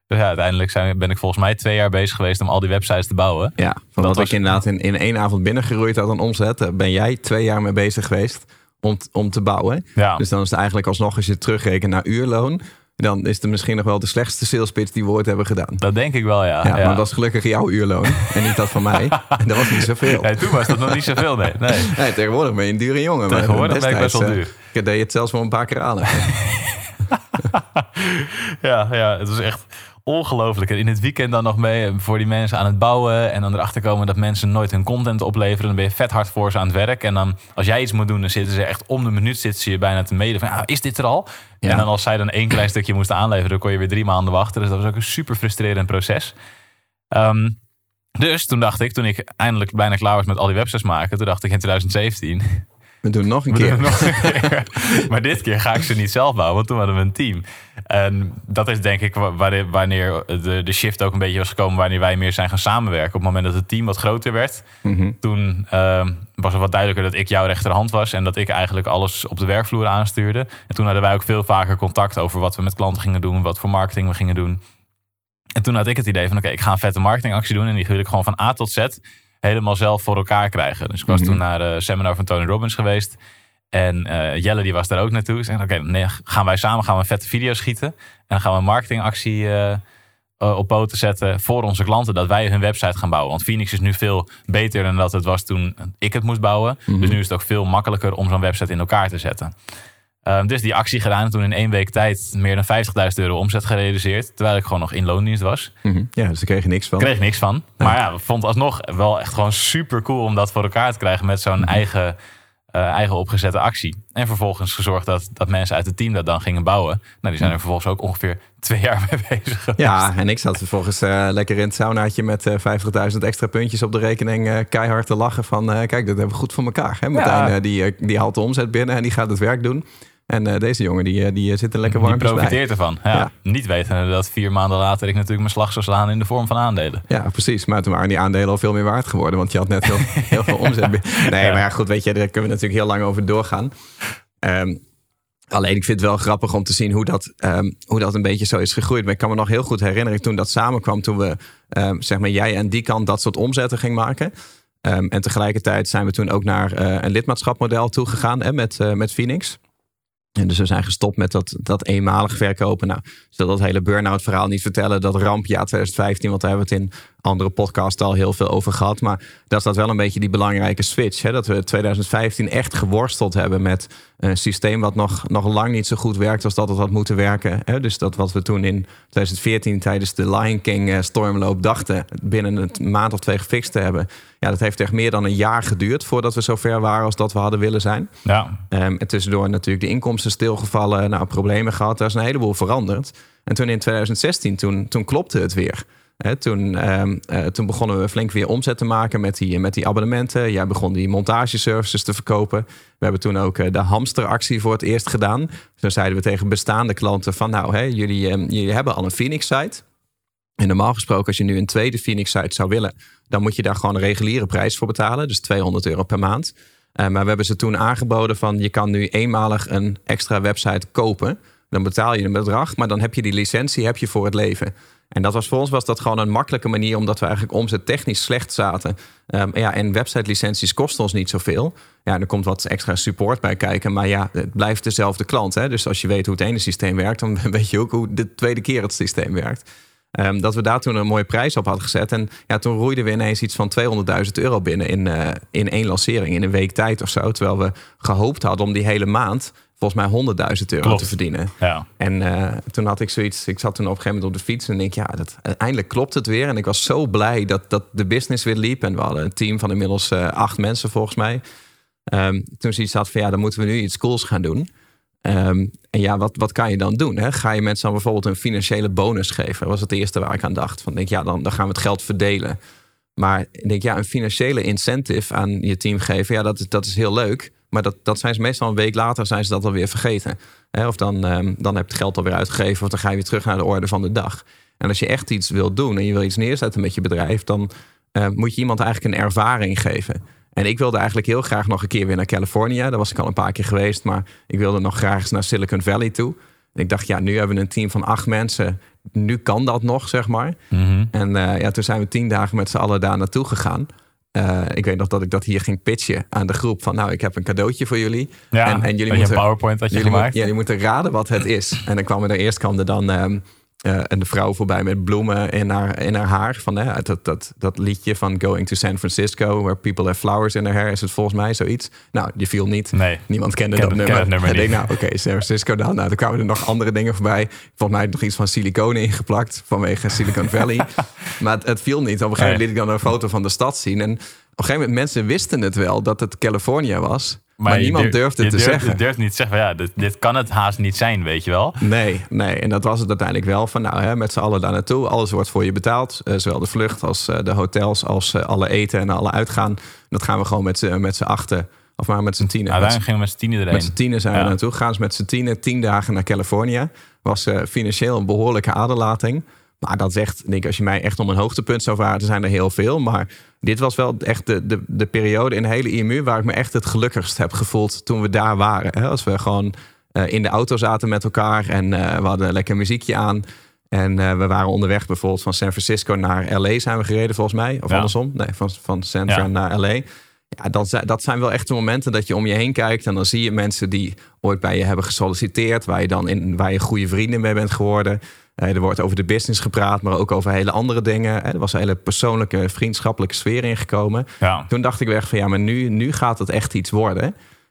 Dus ja, uiteindelijk zijn, ben ik volgens mij twee jaar bezig geweest om al die websites te bouwen. Ja, van dat wat was... ik inderdaad in, in één avond binnengeroeid had aan omzet, ben jij twee jaar mee bezig geweest om, t, om te bouwen. Ja. Dus dan is het eigenlijk alsnog, als je het terugrekent naar uurloon, dan is het misschien nog wel de slechtste sales pitch die we ooit hebben gedaan. Dat denk ik wel, ja. Ja, ja. Maar dat is gelukkig jouw uurloon en niet dat van mij. En dat was niet zoveel. Nee, toen was dat nog niet zoveel, nee. nee. nee tegenwoordig ben je een dure jongen. Tegenwoordig ben ik best wel duur. Ik deed het zelfs wel een paar keer aan. ja, ja, het was echt... Ongelooflijk. En in het weekend dan nog mee voor die mensen aan het bouwen. En dan erachter komen dat mensen nooit hun content opleveren. Dan ben je vet hard voor ze aan het werk. En dan als jij iets moet doen, dan zitten ze echt om de minuut zitten ze je bijna te mede. Van, ah, is dit er al? Ja. En dan als zij dan één klein stukje moesten aanleveren, dan kon je weer drie maanden wachten. Dus dat was ook een super frustrerend proces. Um, dus toen dacht ik, toen ik eindelijk bijna klaar was met al die websites maken. Toen dacht ik in twintig zeventien... We doen het nog een we keer. Doen nog een keer. Maar dit keer ga ik ze niet zelf bouwen, want toen hadden we een team. En dat is denk ik wanneer de, de shift ook een beetje was gekomen, wanneer wij meer zijn gaan samenwerken. Op het moment dat het team wat groter werd, mm-hmm. toen uh, was het wat duidelijker dat ik jouw rechterhand was en dat ik eigenlijk alles op de werkvloer aanstuurde. En toen hadden wij ook veel vaker contact over wat we met klanten gingen doen, wat voor marketing we gingen doen. En toen had ik het idee van oké, okay, ik ga een vette marketingactie doen en die wil ik gewoon van A tot Z helemaal zelf voor elkaar krijgen. Dus ik was mm-hmm. toen naar de seminar van Tony Robbins geweest. En uh, Jelle die was daar ook naartoe. Ik zei, oké, okay, nee, gaan wij samen gaan we een vette video schieten. En dan gaan we een marketingactie uh, uh, op poten zetten voor onze klanten. Dat wij hun website gaan bouwen. Want Phoenix is nu veel beter dan dat het was toen ik het moest bouwen. Mm-hmm. Dus nu is het ook veel makkelijker om zo'n website in elkaar te zetten. Um, dus die actie gedaan. Toen in één week tijd meer dan vijftigduizend euro omzet gerealiseerd. Terwijl ik gewoon nog in loondienst was. Mm-hmm. Ja, dus daar kreeg je niks van. Kreeg niks van. Ja. Maar ja, vond alsnog wel echt gewoon super cool om dat voor elkaar te krijgen met zo'n mm-hmm. eigen, uh, eigen opgezette actie. En vervolgens gezorgd dat, dat mensen uit het team dat dan gingen bouwen. Nou, die zijn er vervolgens ook ongeveer twee jaar mee bezig geweest. Ja, en ik zat vervolgens uh, lekker in het saunaatje met uh, vijftigduizend extra puntjes op de rekening. Uh, keihard te lachen van, uh, kijk, dat hebben we goed voor elkaar. Hè? Martijn, ja. uh, die, uh, die haalt de omzet binnen en die gaat het werk doen. En uh, deze jongen, die, die zit er lekker warm bij. Die profiteert bij. ervan. Ja, ja. Niet wetende dat vier maanden later ik natuurlijk mijn slag zou slaan in de vorm van aandelen. Ja, precies. Maar toen waren die aandelen al veel meer waard geworden. Want je had net heel, heel veel omzet. Nee, ja. maar ja, goed, weet je, daar kunnen we natuurlijk heel lang over doorgaan. Um, alleen, ik vind het wel grappig om te zien hoe dat, um, hoe dat een beetje zo is gegroeid. Maar ik kan me nog heel goed herinneren toen dat samenkwam. Toen we, um, zeg maar, jij aan die kant dat soort omzetten ging maken. Um, en tegelijkertijd zijn we toen ook naar uh, een lidmaatschapmodel toegegaan hè, met, uh, met Phoenix. En dus we zijn gestopt met dat, dat eenmalig verkopen. Nou, zal dat hele burn-out verhaal niet vertellen. Dat rampjaar twintig vijftien, want daar hebben we het in andere podcasts al heel veel over gehad. Maar dat is dat wel een beetje die belangrijke switch. Hè? Dat we twintig vijftien echt geworsteld hebben met een systeem wat nog, nog lang niet zo goed werkt als dat het had moeten werken. Hè? Dus dat wat we toen in twintig veertien tijdens de Lion King stormloop dachten binnen een maand of twee gefixt te hebben. Ja, dat heeft echt meer dan een jaar geduurd voordat we zo ver waren als dat we hadden willen zijn. Ja. Um, en tussendoor natuurlijk de inkomsten stilgevallen, nou, problemen gehad. Daar is een heleboel veranderd. En toen in twintig zestien, toen, toen klopte het weer. He, toen, um, uh, toen begonnen we flink weer omzet te maken met die, met die abonnementen. Jij begon die montageservices te verkopen. We hebben toen ook uh, de hamsteractie voor het eerst gedaan. Zo zeiden we tegen bestaande klanten van... nou, hey, jullie, um, jullie hebben al een Phoenix-site. En normaal gesproken, als je nu een tweede Phoenix-site zou willen... dan moet je daar gewoon een reguliere prijs voor betalen. Dus tweehonderd euro per maand. Uh, maar we hebben ze toen aangeboden van... je kan nu eenmalig een extra website kopen. Dan betaal je een bedrag, maar dan heb je die licentie heb je voor het leven... En dat was voor ons was dat gewoon een makkelijke manier... omdat we eigenlijk omzettechnisch slecht zaten. Um, ja, en website-licenties kosten ons niet zoveel. Ja, er komt wat extra support bij kijken. Maar ja, het blijft dezelfde klant. Hè? Dus als je weet hoe het ene systeem werkt... dan weet je ook hoe de tweede keer het systeem werkt. Um, dat we daar toen een mooie prijs op hadden gezet. En ja, toen roeiden we ineens iets van tweehonderdduizend euro binnen... in, uh, in één lancering, in een week tijd of zo. Terwijl we gehoopt hadden om die hele maand... volgens mij honderdduizend euro klopt. Te verdienen. Ja. En uh, toen had ik zoiets... Ik zat toen op een gegeven moment op de fiets... en denk ja, dat, eindelijk klopt het weer. En ik was zo blij dat, dat de business weer liep. En we hadden een team van inmiddels uh, acht mensen volgens mij. Um, toen zoiets had van ja, dan moeten we nu iets cools gaan doen. Um, en ja, wat, wat kan je dan doen? Hè? Ga je mensen dan bijvoorbeeld een financiële bonus geven? Dat was het eerste waar ik aan dacht. Van, denk, ja, dan, dan gaan we het geld verdelen. Maar ik denk ja, een financiële incentive aan je team geven... ja, dat, dat is heel leuk... Maar dat, dat zijn ze meestal een week later zijn ze dat alweer vergeten. He, of dan, um, dan heb je het geld alweer uitgegeven... of dan ga je weer terug naar de orde van de dag. En als je echt iets wil doen en je wil iets neerzetten met je bedrijf... dan uh, moet je iemand eigenlijk een ervaring geven. En ik wilde eigenlijk heel graag nog een keer weer naar Californië. Daar was ik al een paar keer geweest... maar ik wilde nog graag eens naar Silicon Valley toe. En ik dacht, ja, nu hebben we een team van acht mensen. Nu kan dat nog, zeg maar. Mm-hmm. En uh, ja, toen zijn we tien dagen met z'n allen daar naartoe gegaan... Uh, ik weet nog dat ik dat hier ging pitchen aan de groep. Van nou, ik heb een cadeautje voor jullie. Ja, en, en jullie moeten, een PowerPoint had je jullie gemaakt. Moet, ja, jullie moeten raden wat het is. En dan kwam er eerst kwam er dan uh, uh, een vrouw voorbij met bloemen in haar, in haar haar. Van, uh, dat, dat, dat liedje van Going to San Francisco, where people have flowers in their hair. Is het volgens mij zoiets? Nou, die viel niet. Nee, niemand kende ken, dat ken nummer. nummer ik denk, nou, oké, okay, San Francisco dan. Nou, dan kwamen er nog andere dingen voorbij. Volgens mij nog iets van siliconen ingeplakt vanwege Silicon Valley. Maar het, het viel niet. Op een gegeven moment liet ik dan een foto van de stad zien. En op een gegeven moment, mensen wisten het wel dat het Californië was. Maar, maar niemand durfde, durfde het te durfde, zeggen. Je durfde niet te zeggen, ja, dit, dit kan het haast niet zijn, weet je wel. Nee, nee. En dat was het uiteindelijk wel. Van nou, hè, met z'n allen daar naartoe. Alles wordt voor je betaald. Uh, zowel de vlucht als uh, de hotels, als uh, alle eten en alle uitgaan. Dat gaan we gewoon met z'n, met z'n achten. Of maar met z'n tienen. Nou, wij gingen met z'n tienen erheen. Met z'n tienen zijn ja. we naartoe. Gaan ze met z'n tienen tien dagen naar Californië. Was uh, financieel een behoorlijke aderlating. Maar dat is echt, denk ik, als je mij echt om een hoogtepunt zou vragen, zijn er heel veel. Maar dit was wel echt de, de, de periode in de hele I M U waar ik me echt het gelukkigst heb gevoeld toen we daar waren. Als we gewoon in de auto zaten met elkaar en we hadden lekker muziekje aan. En we waren onderweg bijvoorbeeld van San Francisco naar L A zijn we gereden volgens mij. Of ja. andersom, nee, van, van San Fran ja. naar L A. Ja, dat, dat zijn wel echt de momenten dat je om je heen kijkt. En dan zie je mensen die ooit bij je hebben gesolliciteerd. Waar je dan in, waar je goede vrienden mee bent geworden. Er wordt over de business gepraat, maar ook over hele andere dingen. Er was een hele persoonlijke, vriendschappelijke sfeer ingekomen. Ja. Toen dacht ik weer van ja, maar nu, nu gaat het echt iets worden.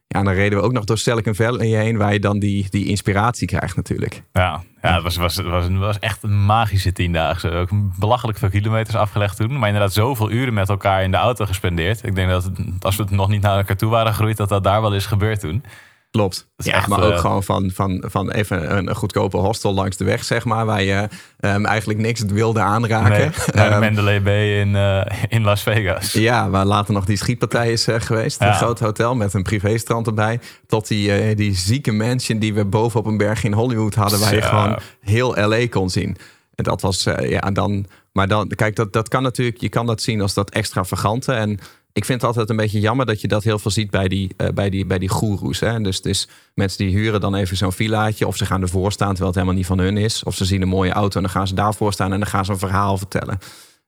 Ja, en dan reden we ook nog door Silicon Valley heen... waar je dan die, die inspiratie krijgt natuurlijk. Ja, ja het was, was, was, was echt een magische tiendaagse. Ook belachelijk veel kilometers afgelegd toen. Maar inderdaad zoveel uren met elkaar in de auto gespendeerd. Ik denk dat het, als we het nog niet naar elkaar toe waren gegroeid... dat dat daar wel is gebeurd toen. Klopt. Ja, echt, maar ook uh, gewoon van, van, van even een goedkope hostel langs de weg, zeg maar. Waar je um, eigenlijk niks wilde aanraken. Nee, um, Mandalay Bay in, uh, in Las Vegas. Ja, waar later nog die schietpartij is uh, geweest. Ja. Een groot hotel met een privéstrand erbij. Tot die, uh, die zieke mansion die we boven op een berg in Hollywood hadden. Waar ja. je gewoon heel L A kon zien. En dat was, uh, ja, dan... Maar dan, kijk, dat, dat kan natuurlijk... Je kan dat zien als dat extravagante en... Ik vind het altijd een beetje jammer dat je dat heel veel ziet bij die, uh, bij die, bij die goeroes. Hè? Dus het is mensen die huren dan even zo'n villaatje. Of ze gaan ervoor staan terwijl het helemaal niet van hun is. Of ze zien een mooie auto en dan gaan ze daarvoor staan. En dan gaan ze een verhaal vertellen.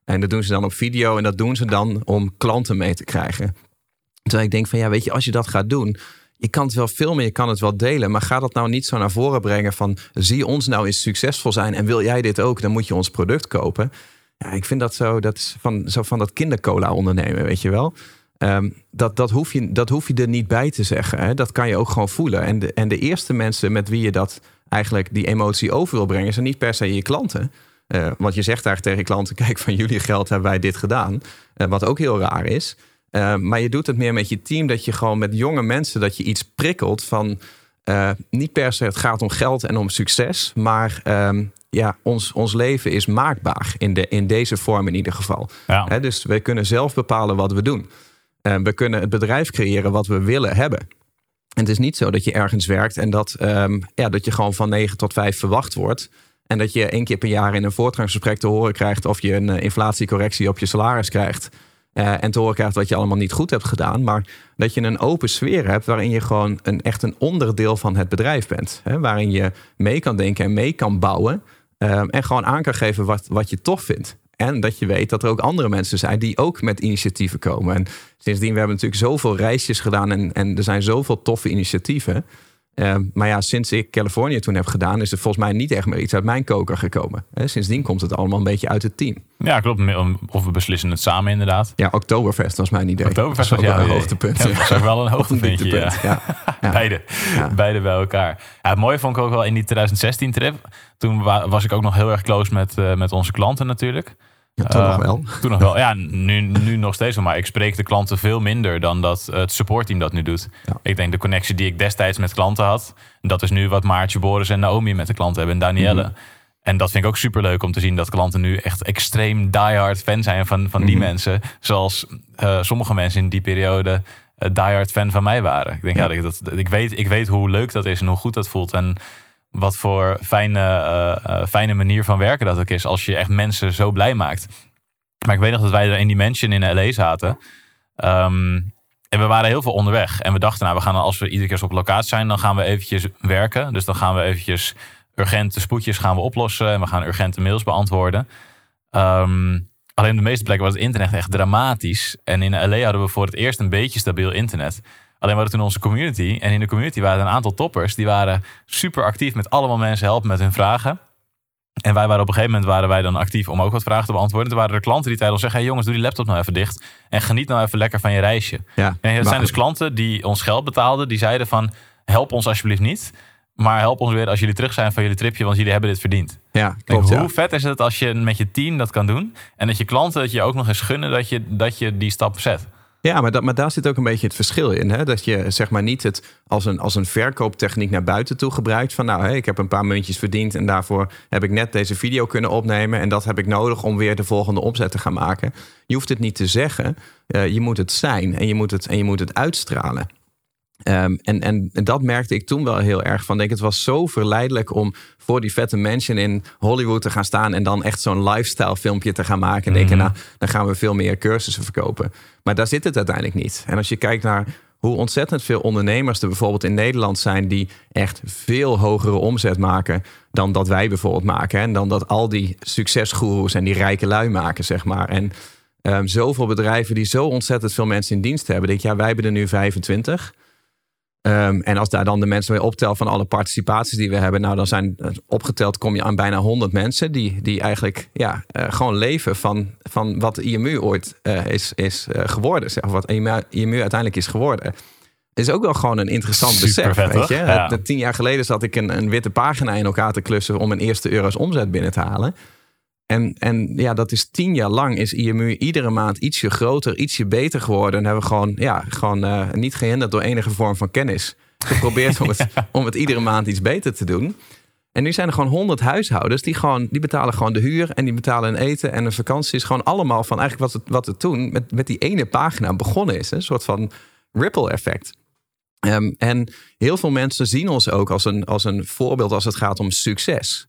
En dat doen ze dan op video. En dat doen ze dan om klanten mee te krijgen. Terwijl ik denk van ja, weet je, als je dat gaat doen... Je kan het wel filmen, je kan het wel delen. Maar ga dat nou niet zo naar voren brengen van... zie ons nou eens succesvol zijn en wil jij dit ook? Dan moet je ons product kopen. Ja, ik vind dat zo, dat is van, zo van dat kindercola ondernemen, weet je wel. Um, dat, dat, hoef je, dat hoef je er niet bij te zeggen. Hè? Dat kan je ook gewoon voelen. En de, en de eerste mensen met wie je dat eigenlijk die emotie over wil brengen... zijn niet per se je klanten. Uh, want je zegt eigenlijk tegen je klanten... kijk, van jullie geld hebben wij dit gedaan. Uh, wat ook heel raar is. Uh, maar je doet het meer met je team. Dat je gewoon met jonge mensen dat je iets prikkelt van... Uh, niet per se het gaat om geld en om succes, maar... Um, ja, ons, ons leven is maakbaar. In, de, in deze vorm in ieder geval. Ja. He, dus we kunnen zelf bepalen wat we doen. Uh, we kunnen het bedrijf creëren wat we willen hebben. En het is niet zo dat je ergens werkt en dat, um, ja, dat je gewoon van negen tot vijf verwacht wordt. En dat je één keer per jaar in een voortgangsgesprek te horen krijgt of je een uh, inflatiecorrectie op je salaris krijgt. Uh, en te horen krijgt wat je allemaal niet goed hebt gedaan. Maar dat je een open sfeer hebt waarin je gewoon een, echt een onderdeel van het bedrijf bent. Hè, waarin je mee kan denken en mee kan bouwen. Um, en gewoon aan kan geven wat, wat je tof vindt. En dat je weet dat er ook andere mensen zijn die ook met initiatieven komen. En sindsdien, we hebben natuurlijk zoveel reisjes gedaan. En, en er zijn zoveel toffe initiatieven. Uh, maar ja, sinds ik Californië toen heb gedaan, is er volgens mij niet echt meer iets uit mijn koker gekomen. He, sindsdien komt het allemaal een beetje uit het team. Ja, klopt. Of we beslissen het samen inderdaad. Ja, Oktoberfest was mijn idee. Oktoberfest was, was jouw idee. Hoogtepunt. Ja, dat was ook wel een hoogtepuntje. Ja. Ja. Ja. Beide. Ja. Beide bij elkaar. Ja, het mooie vond ik ook wel in die tweeduizend zestien trip. Toen was ik ook nog heel erg close met, uh, met onze klanten natuurlijk. Ja, toen uh, nog wel. Toen nog wel. Ja, nu, nu nog steeds wel. Maar ik spreek de klanten veel minder dan dat het supportteam dat nu doet. Ja. Ik denk de connectie die ik destijds met klanten had, dat is nu wat Maartje, Boris en Naomi met de klanten hebben. En Danielle. Mm-hmm. En dat vind ik ook superleuk om te zien dat klanten nu echt extreem diehard fan zijn van, van die mm-hmm. mensen. Zoals uh, sommige mensen in die periode uh, diehard fan van mij waren. Ik denk, ja, ja dat, ik, weet, ik weet hoe leuk dat is en hoe goed dat voelt. En wat voor fijne, uh, uh, fijne manier van werken dat ook is. Als je echt mensen zo blij maakt. Maar ik weet nog dat wij er in die mansion in L A zaten. Um, en we waren heel veel onderweg. En we dachten, nou, we gaan als we iedere keer op locatie zijn, dan gaan we eventjes werken. Dus dan gaan we eventjes urgente spoedjes gaan we oplossen. En we gaan urgente mails beantwoorden. Um, alleen op de meeste plekken was het internet echt dramatisch. En in L A hadden we voor het eerst een beetje stabiel internet. Alleen we hadden toen onze community. En in de community waren er een aantal toppers. Die waren super actief met allemaal mensen helpen met hun vragen. En wij waren op een gegeven moment waren wij dan actief om ook wat vragen te beantwoorden. Toen waren er klanten die tijdens ons zeggen, hey jongens, doe die laptop nou even dicht. En geniet nou even lekker van je reisje. Ja, en dat zijn dus klanten die ons geld betaalden. Die zeiden van, help ons alsjeblieft niet. Maar help ons weer als jullie terug zijn van jullie tripje. Want jullie hebben dit verdiend. Ja, klopt, denk, hoe ja. vet is het als je met je team dat kan doen. En dat je klanten dat je ook nog eens gunnen dat je, dat je die stap zet. Ja, maar, dat, maar daar zit ook een beetje het verschil in. Hè? Dat je zeg maar niet het als een, als een verkooptechniek naar buiten toe gebruikt. Van nou, hé, ik heb een paar muntjes verdiend en daarvoor heb ik net deze video kunnen opnemen. En dat heb ik nodig om weer de volgende omzet te gaan maken. Je hoeft het niet te zeggen. Uh, je moet het zijn en je moet het, en je moet het uitstralen. Um, en, en, en dat merkte ik toen wel heel erg van. Denk, het was zo verleidelijk om voor die vette mansion in Hollywood te gaan staan en dan echt zo'n lifestyle filmpje te gaan maken. En denken, mm-hmm. nou, dan gaan we veel meer cursussen verkopen. Maar daar zit het uiteindelijk niet. En als je kijkt naar hoe ontzettend veel ondernemers er bijvoorbeeld in Nederland zijn die echt veel hogere omzet maken dan dat wij bijvoorbeeld maken. Hè? En dan dat al die succesgoeroes en die rijke lui maken, zeg maar. En um, zoveel bedrijven die zo ontzettend veel mensen in dienst hebben. Denk, ja, wij hebben er nu vijfentwintig. Um, en als daar dan de mensen mee optelt van alle participaties die we hebben, nou dan zijn opgeteld kom je aan bijna honderd mensen die, die eigenlijk ja, uh, gewoon leven van, van wat de I M U ooit uh, is, is uh, geworden. Zeg, of wat I M U uiteindelijk is geworden. Is ook wel gewoon een interessant besef. Weet je? Ja. Het, tien jaar geleden zat ik een, een witte pagina in elkaar te klussen om een eerste euro's omzet binnen te halen. En, en ja, dat is tien jaar lang is I M U iedere maand ietsje groter, ietsje beter geworden. En hebben we gewoon, ja, gewoon uh, niet gehinderd door enige vorm van kennis geprobeerd ja. om, het, om het iedere maand iets beter te doen. En nu zijn er gewoon honderd huishoudens die gewoon, die betalen gewoon de huur en die betalen een eten en een vakantie. Is gewoon allemaal van eigenlijk wat het, wat het toen met, met die ene pagina begonnen is. Hè? Een soort van ripple effect. Um, en heel veel mensen zien ons ook als een, als een voorbeeld als het gaat om succes.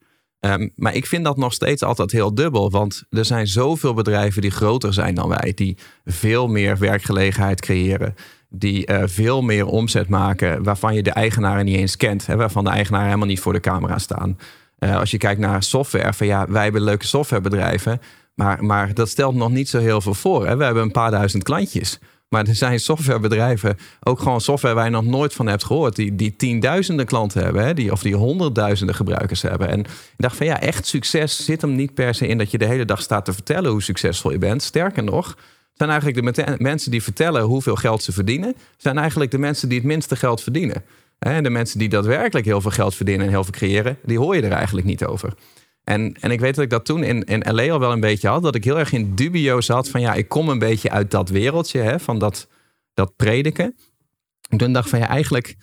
Um, maar ik vind dat nog steeds altijd heel dubbel. Want er zijn zoveel bedrijven die groter zijn dan wij. Die veel meer werkgelegenheid creëren. Die uh, veel meer omzet maken. Waarvan je de eigenaren niet eens kent. Hè, waarvan de eigenaren helemaal niet voor de camera staan. Uh, als je kijkt naar software. Van ja, wij hebben leuke softwarebedrijven. Maar, maar dat stelt nog niet zo heel veel voor. Hè. We hebben een paar duizend klantjes. Maar er zijn softwarebedrijven, ook gewoon software waar je nog nooit van hebt gehoord, die, die tienduizenden klanten hebben, hè, die, of die honderdduizenden gebruikers hebben. En ik dacht van ja, echt succes zit hem niet per se in dat je de hele dag staat te vertellen hoe succesvol je bent. Sterker nog, het zijn eigenlijk de mete- mensen die vertellen hoeveel geld ze verdienen, zijn eigenlijk de mensen die het minste geld verdienen. En de mensen die daadwerkelijk heel veel geld verdienen en heel veel creëren, die hoor je er eigenlijk niet over. En, en ik weet dat ik dat toen in, in L A al wel een beetje had. Dat ik heel erg in dubio zat van ja, ik kom een beetje uit dat wereldje. Hè, van dat, dat prediken. En toen dacht ik van ja, eigenlijk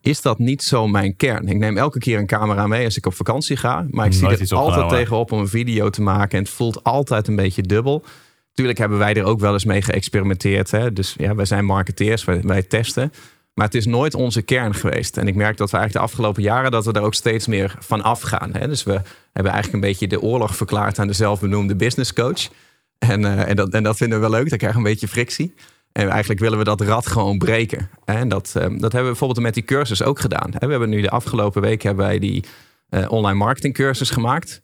is dat niet zo mijn kern. Ik neem elke keer een camera mee als ik op vakantie ga. Maar ik zie er altijd tegenop om een video te maken. En het voelt altijd een beetje dubbel. Natuurlijk hebben wij er ook wel eens mee geëxperimenteerd. Hè? Dus ja, wij zijn marketeers, wij, wij testen. Maar het is nooit onze kern geweest. En ik merk dat we eigenlijk de afgelopen jaren... dat we daar ook steeds meer van afgaan. Hè? Dus we hebben eigenlijk een beetje de oorlog verklaard... aan de zelfbenoemde businesscoach. En, uh, en, dat, en dat vinden we wel leuk. Dan krijgen we een beetje frictie. En eigenlijk willen we dat rad gewoon breken. En dat, dat hebben we bijvoorbeeld met die cursus ook gedaan. We hebben nu de afgelopen week hebben wij die online marketingcursus gemaakt.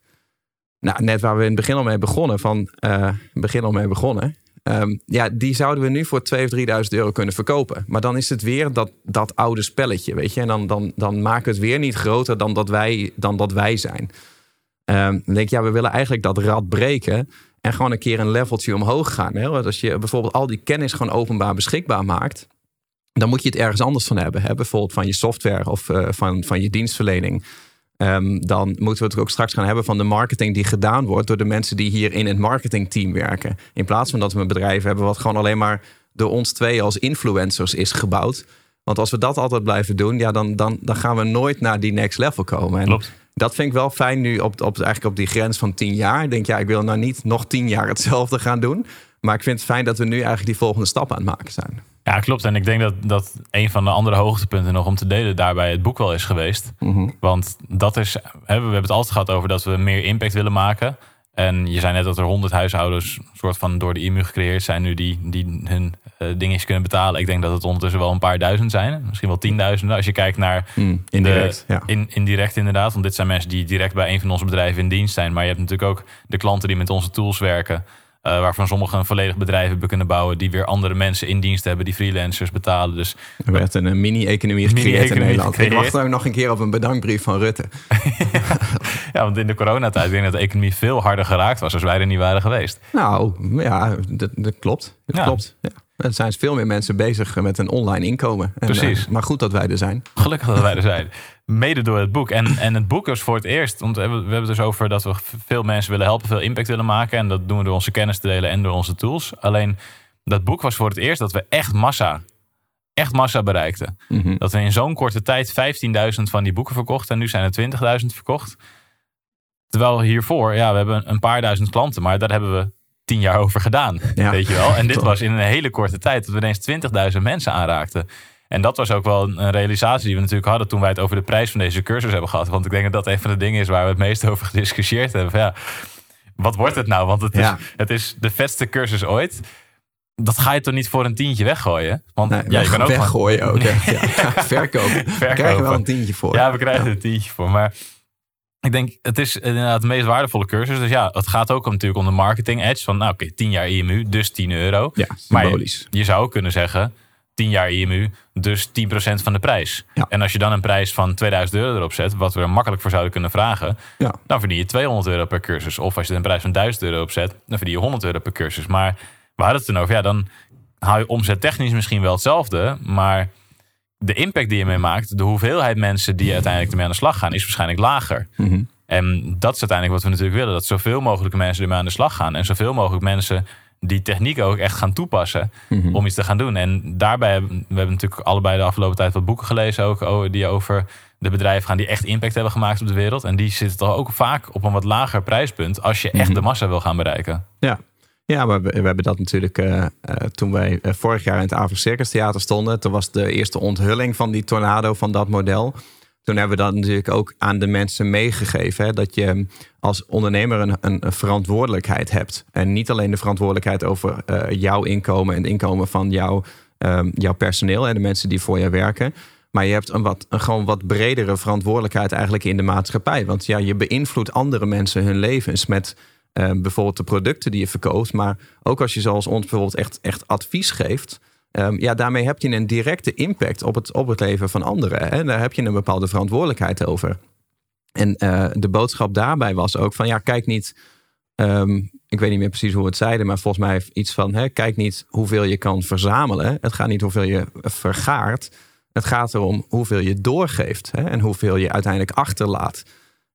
Nou, net waar we in het begin al mee begonnen. Van, uh, begin al mee begonnen. Um, ja, die zouden we nu voor tweeduizend of drieduizend euro kunnen verkopen. Maar dan is het weer dat, dat oude spelletje, weet je. En dan, dan, dan maken we het weer niet groter dan dat wij, dan dat wij zijn. Um, dan denk ik, ja, we willen eigenlijk dat rad breken... En gewoon een keer een leveltje omhoog gaan. Hè? Want als je bijvoorbeeld al die kennis gewoon openbaar beschikbaar maakt. Dan moet je het ergens anders van hebben. Hè? Bijvoorbeeld van je software of uh, van, van je dienstverlening. Um, dan moeten we het ook straks gaan hebben van de marketing die gedaan wordt. Door de mensen die hier in het marketingteam werken. In plaats van dat we een bedrijf hebben wat gewoon alleen maar door ons twee als influencers is gebouwd. Want als we dat altijd blijven doen. Ja, dan, dan, dan gaan we nooit naar die next level komen. En klopt. Dat vind ik wel fijn nu op, op, eigenlijk op die grens van tien jaar. Ik denk, ja, ik wil nou niet nog tien jaar hetzelfde gaan doen. Maar ik vind het fijn dat we nu eigenlijk die volgende stap aan het maken zijn. Ja, klopt. En ik denk dat, dat een van de andere hoogtepunten nog om te delen... daarbij het boek wel is geweest. Mm-hmm. Want dat is, hè, we hebben het altijd gehad over dat we meer impact willen maken. En je zei net dat er honderd huishoudens soort van door de I M U gecreëerd zijn... nu die, die hun uh, dingetjes kunnen betalen. Ik denk dat het ondertussen wel een paar duizend zijn. Misschien wel tienduizenden. Als je kijkt naar... Mm, indirect, de, ja. in, indirect inderdaad. Want dit zijn mensen die direct bij een van onze bedrijven in dienst zijn. Maar je hebt natuurlijk ook de klanten die met onze tools werken... Uh, waarvan sommigen een volledig bedrijf hebben kunnen bouwen... die weer andere mensen in dienst hebben, die freelancers betalen. Dus er werd een mini-economie gecreëerd mini-economie in Nederland. Gecreëerd. Ik wacht ook nog een keer op een bedankbrief van Rutte. Ja, want in de coronatijd denk ik dat de economie veel harder geraakt was... als wij er niet waren geweest. Nou, ja, dat, dat klopt. Dat ja. klopt. Ja. Er zijn veel meer mensen bezig met een online inkomen. En, precies. Uh, maar goed dat wij er zijn. Gelukkig dat wij er zijn. Mede door het boek. En, en het boek is voor het eerst. Want we hebben het dus over dat we veel mensen willen helpen. Veel impact willen maken. En dat doen we door onze kennis te delen en door onze tools. Alleen dat boek was voor het eerst dat we echt massa. Echt massa bereikten. Mm-hmm. Dat we in zo'n korte tijd vijftienduizend van die boeken verkochten. En nu zijn er twintigduizend verkocht. Terwijl hiervoor. Ja, we hebben een paar duizend klanten. Maar daar hebben we tien jaar over gedaan. Ja. Weet je wel. En dit was in een hele korte tijd. Dat we ineens twintigduizend mensen aanraakten. En dat was ook wel een realisatie die we natuurlijk hadden... toen wij het over de prijs van deze cursus hebben gehad. Want ik denk dat dat een van de dingen is... waar we het meest over gediscussieerd hebben. Van ja, wat wordt het nou? Want het, ja. is, het is de vetste cursus ooit. Dat ga je toch niet voor een tientje weggooien? Want nee, ja, je kan ook weggooien van... ook. Echt, ja. Ja, verkopen. Verkopen. We krijgen wel een tientje voor. Ja, we krijgen ja. een tientje voor. Maar ik denk, het is inderdaad de meest waardevolle cursus. Dus ja, het gaat ook om, natuurlijk om de marketing edge. Van nou oké, okay, tien jaar I M U, dus tien euro. Ja, symbolisch. Maar je, je zou ook kunnen zeggen... tien jaar I M U, dus tien procent van de prijs. Ja. En als je dan een prijs van tweeduizend euro erop zet... wat we er makkelijk voor zouden kunnen vragen... Ja. Dan verdien je tweehonderd euro per cursus. Of als je een prijs van duizend euro opzet... dan verdien je honderd euro per cursus. Maar we hadden het toen over... ja, dan haal je omzet technisch misschien wel hetzelfde... maar de impact die je mee maakt... de hoeveelheid mensen die uiteindelijk ermee aan de slag gaan... is waarschijnlijk lager. Mm-hmm. En dat is uiteindelijk wat we natuurlijk willen... dat zoveel mogelijk mensen ermee aan de slag gaan... en zoveel mogelijk mensen... die techniek ook echt gaan toepassen mm-hmm. om iets te gaan doen. En daarbij hebben we hebben natuurlijk allebei de afgelopen tijd wat boeken gelezen ook... die over de bedrijven gaan die echt impact hebben gemaakt op de wereld. En die zitten toch ook vaak op een wat lager prijspunt... als je echt mm-hmm. de massa wil gaan bereiken. Ja, ja maar we, we hebben dat natuurlijk... Uh, uh, toen wij uh, vorig jaar in het Avro Circus Theater stonden... toen was de eerste onthulling van die tornado van dat model... Toen hebben we dat natuurlijk ook aan de mensen meegegeven. Hè? Dat je als ondernemer een, een verantwoordelijkheid hebt. En niet alleen de verantwoordelijkheid over uh, jouw inkomen... en het inkomen van jou, um, jouw personeel en de mensen die voor jou werken. Maar je hebt een wat, een gewoon wat bredere verantwoordelijkheid eigenlijk in de maatschappij. Want ja, je beïnvloedt andere mensen hun levens... met uh, bijvoorbeeld de producten die je verkoopt. Maar ook als je zoals ons bijvoorbeeld echt, echt advies geeft... Um, ja, daarmee heb je een directe impact op het, op het leven van anderen. En daar heb je een bepaalde verantwoordelijkheid over. En uh, de boodschap daarbij was ook van... ja, kijk niet... Um, ik weet niet meer precies hoe we het zeiden... maar volgens mij iets van... Hè, kijk niet hoeveel je kan verzamelen. Het gaat niet hoeveel je vergaart. Het gaat erom hoeveel je doorgeeft. Hè, en hoeveel je uiteindelijk achterlaat.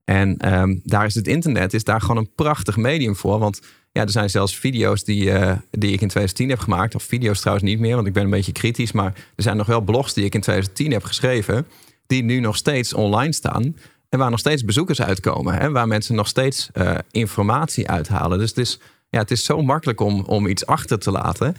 En um, daar is het internet... is daar gewoon een prachtig medium voor. Want... ja, er zijn zelfs video's die, uh, die ik in tweeduizend tien heb gemaakt. Of video's trouwens niet meer, want ik ben een beetje kritisch. Maar er zijn nog wel blogs die ik in tweeduizend tien heb geschreven. die nu nog steeds online staan en waar nog steeds bezoekers uitkomen. En waar mensen nog steeds uh, informatie uithalen. Dus het is, ja, het is zo makkelijk om, om iets achter te laten.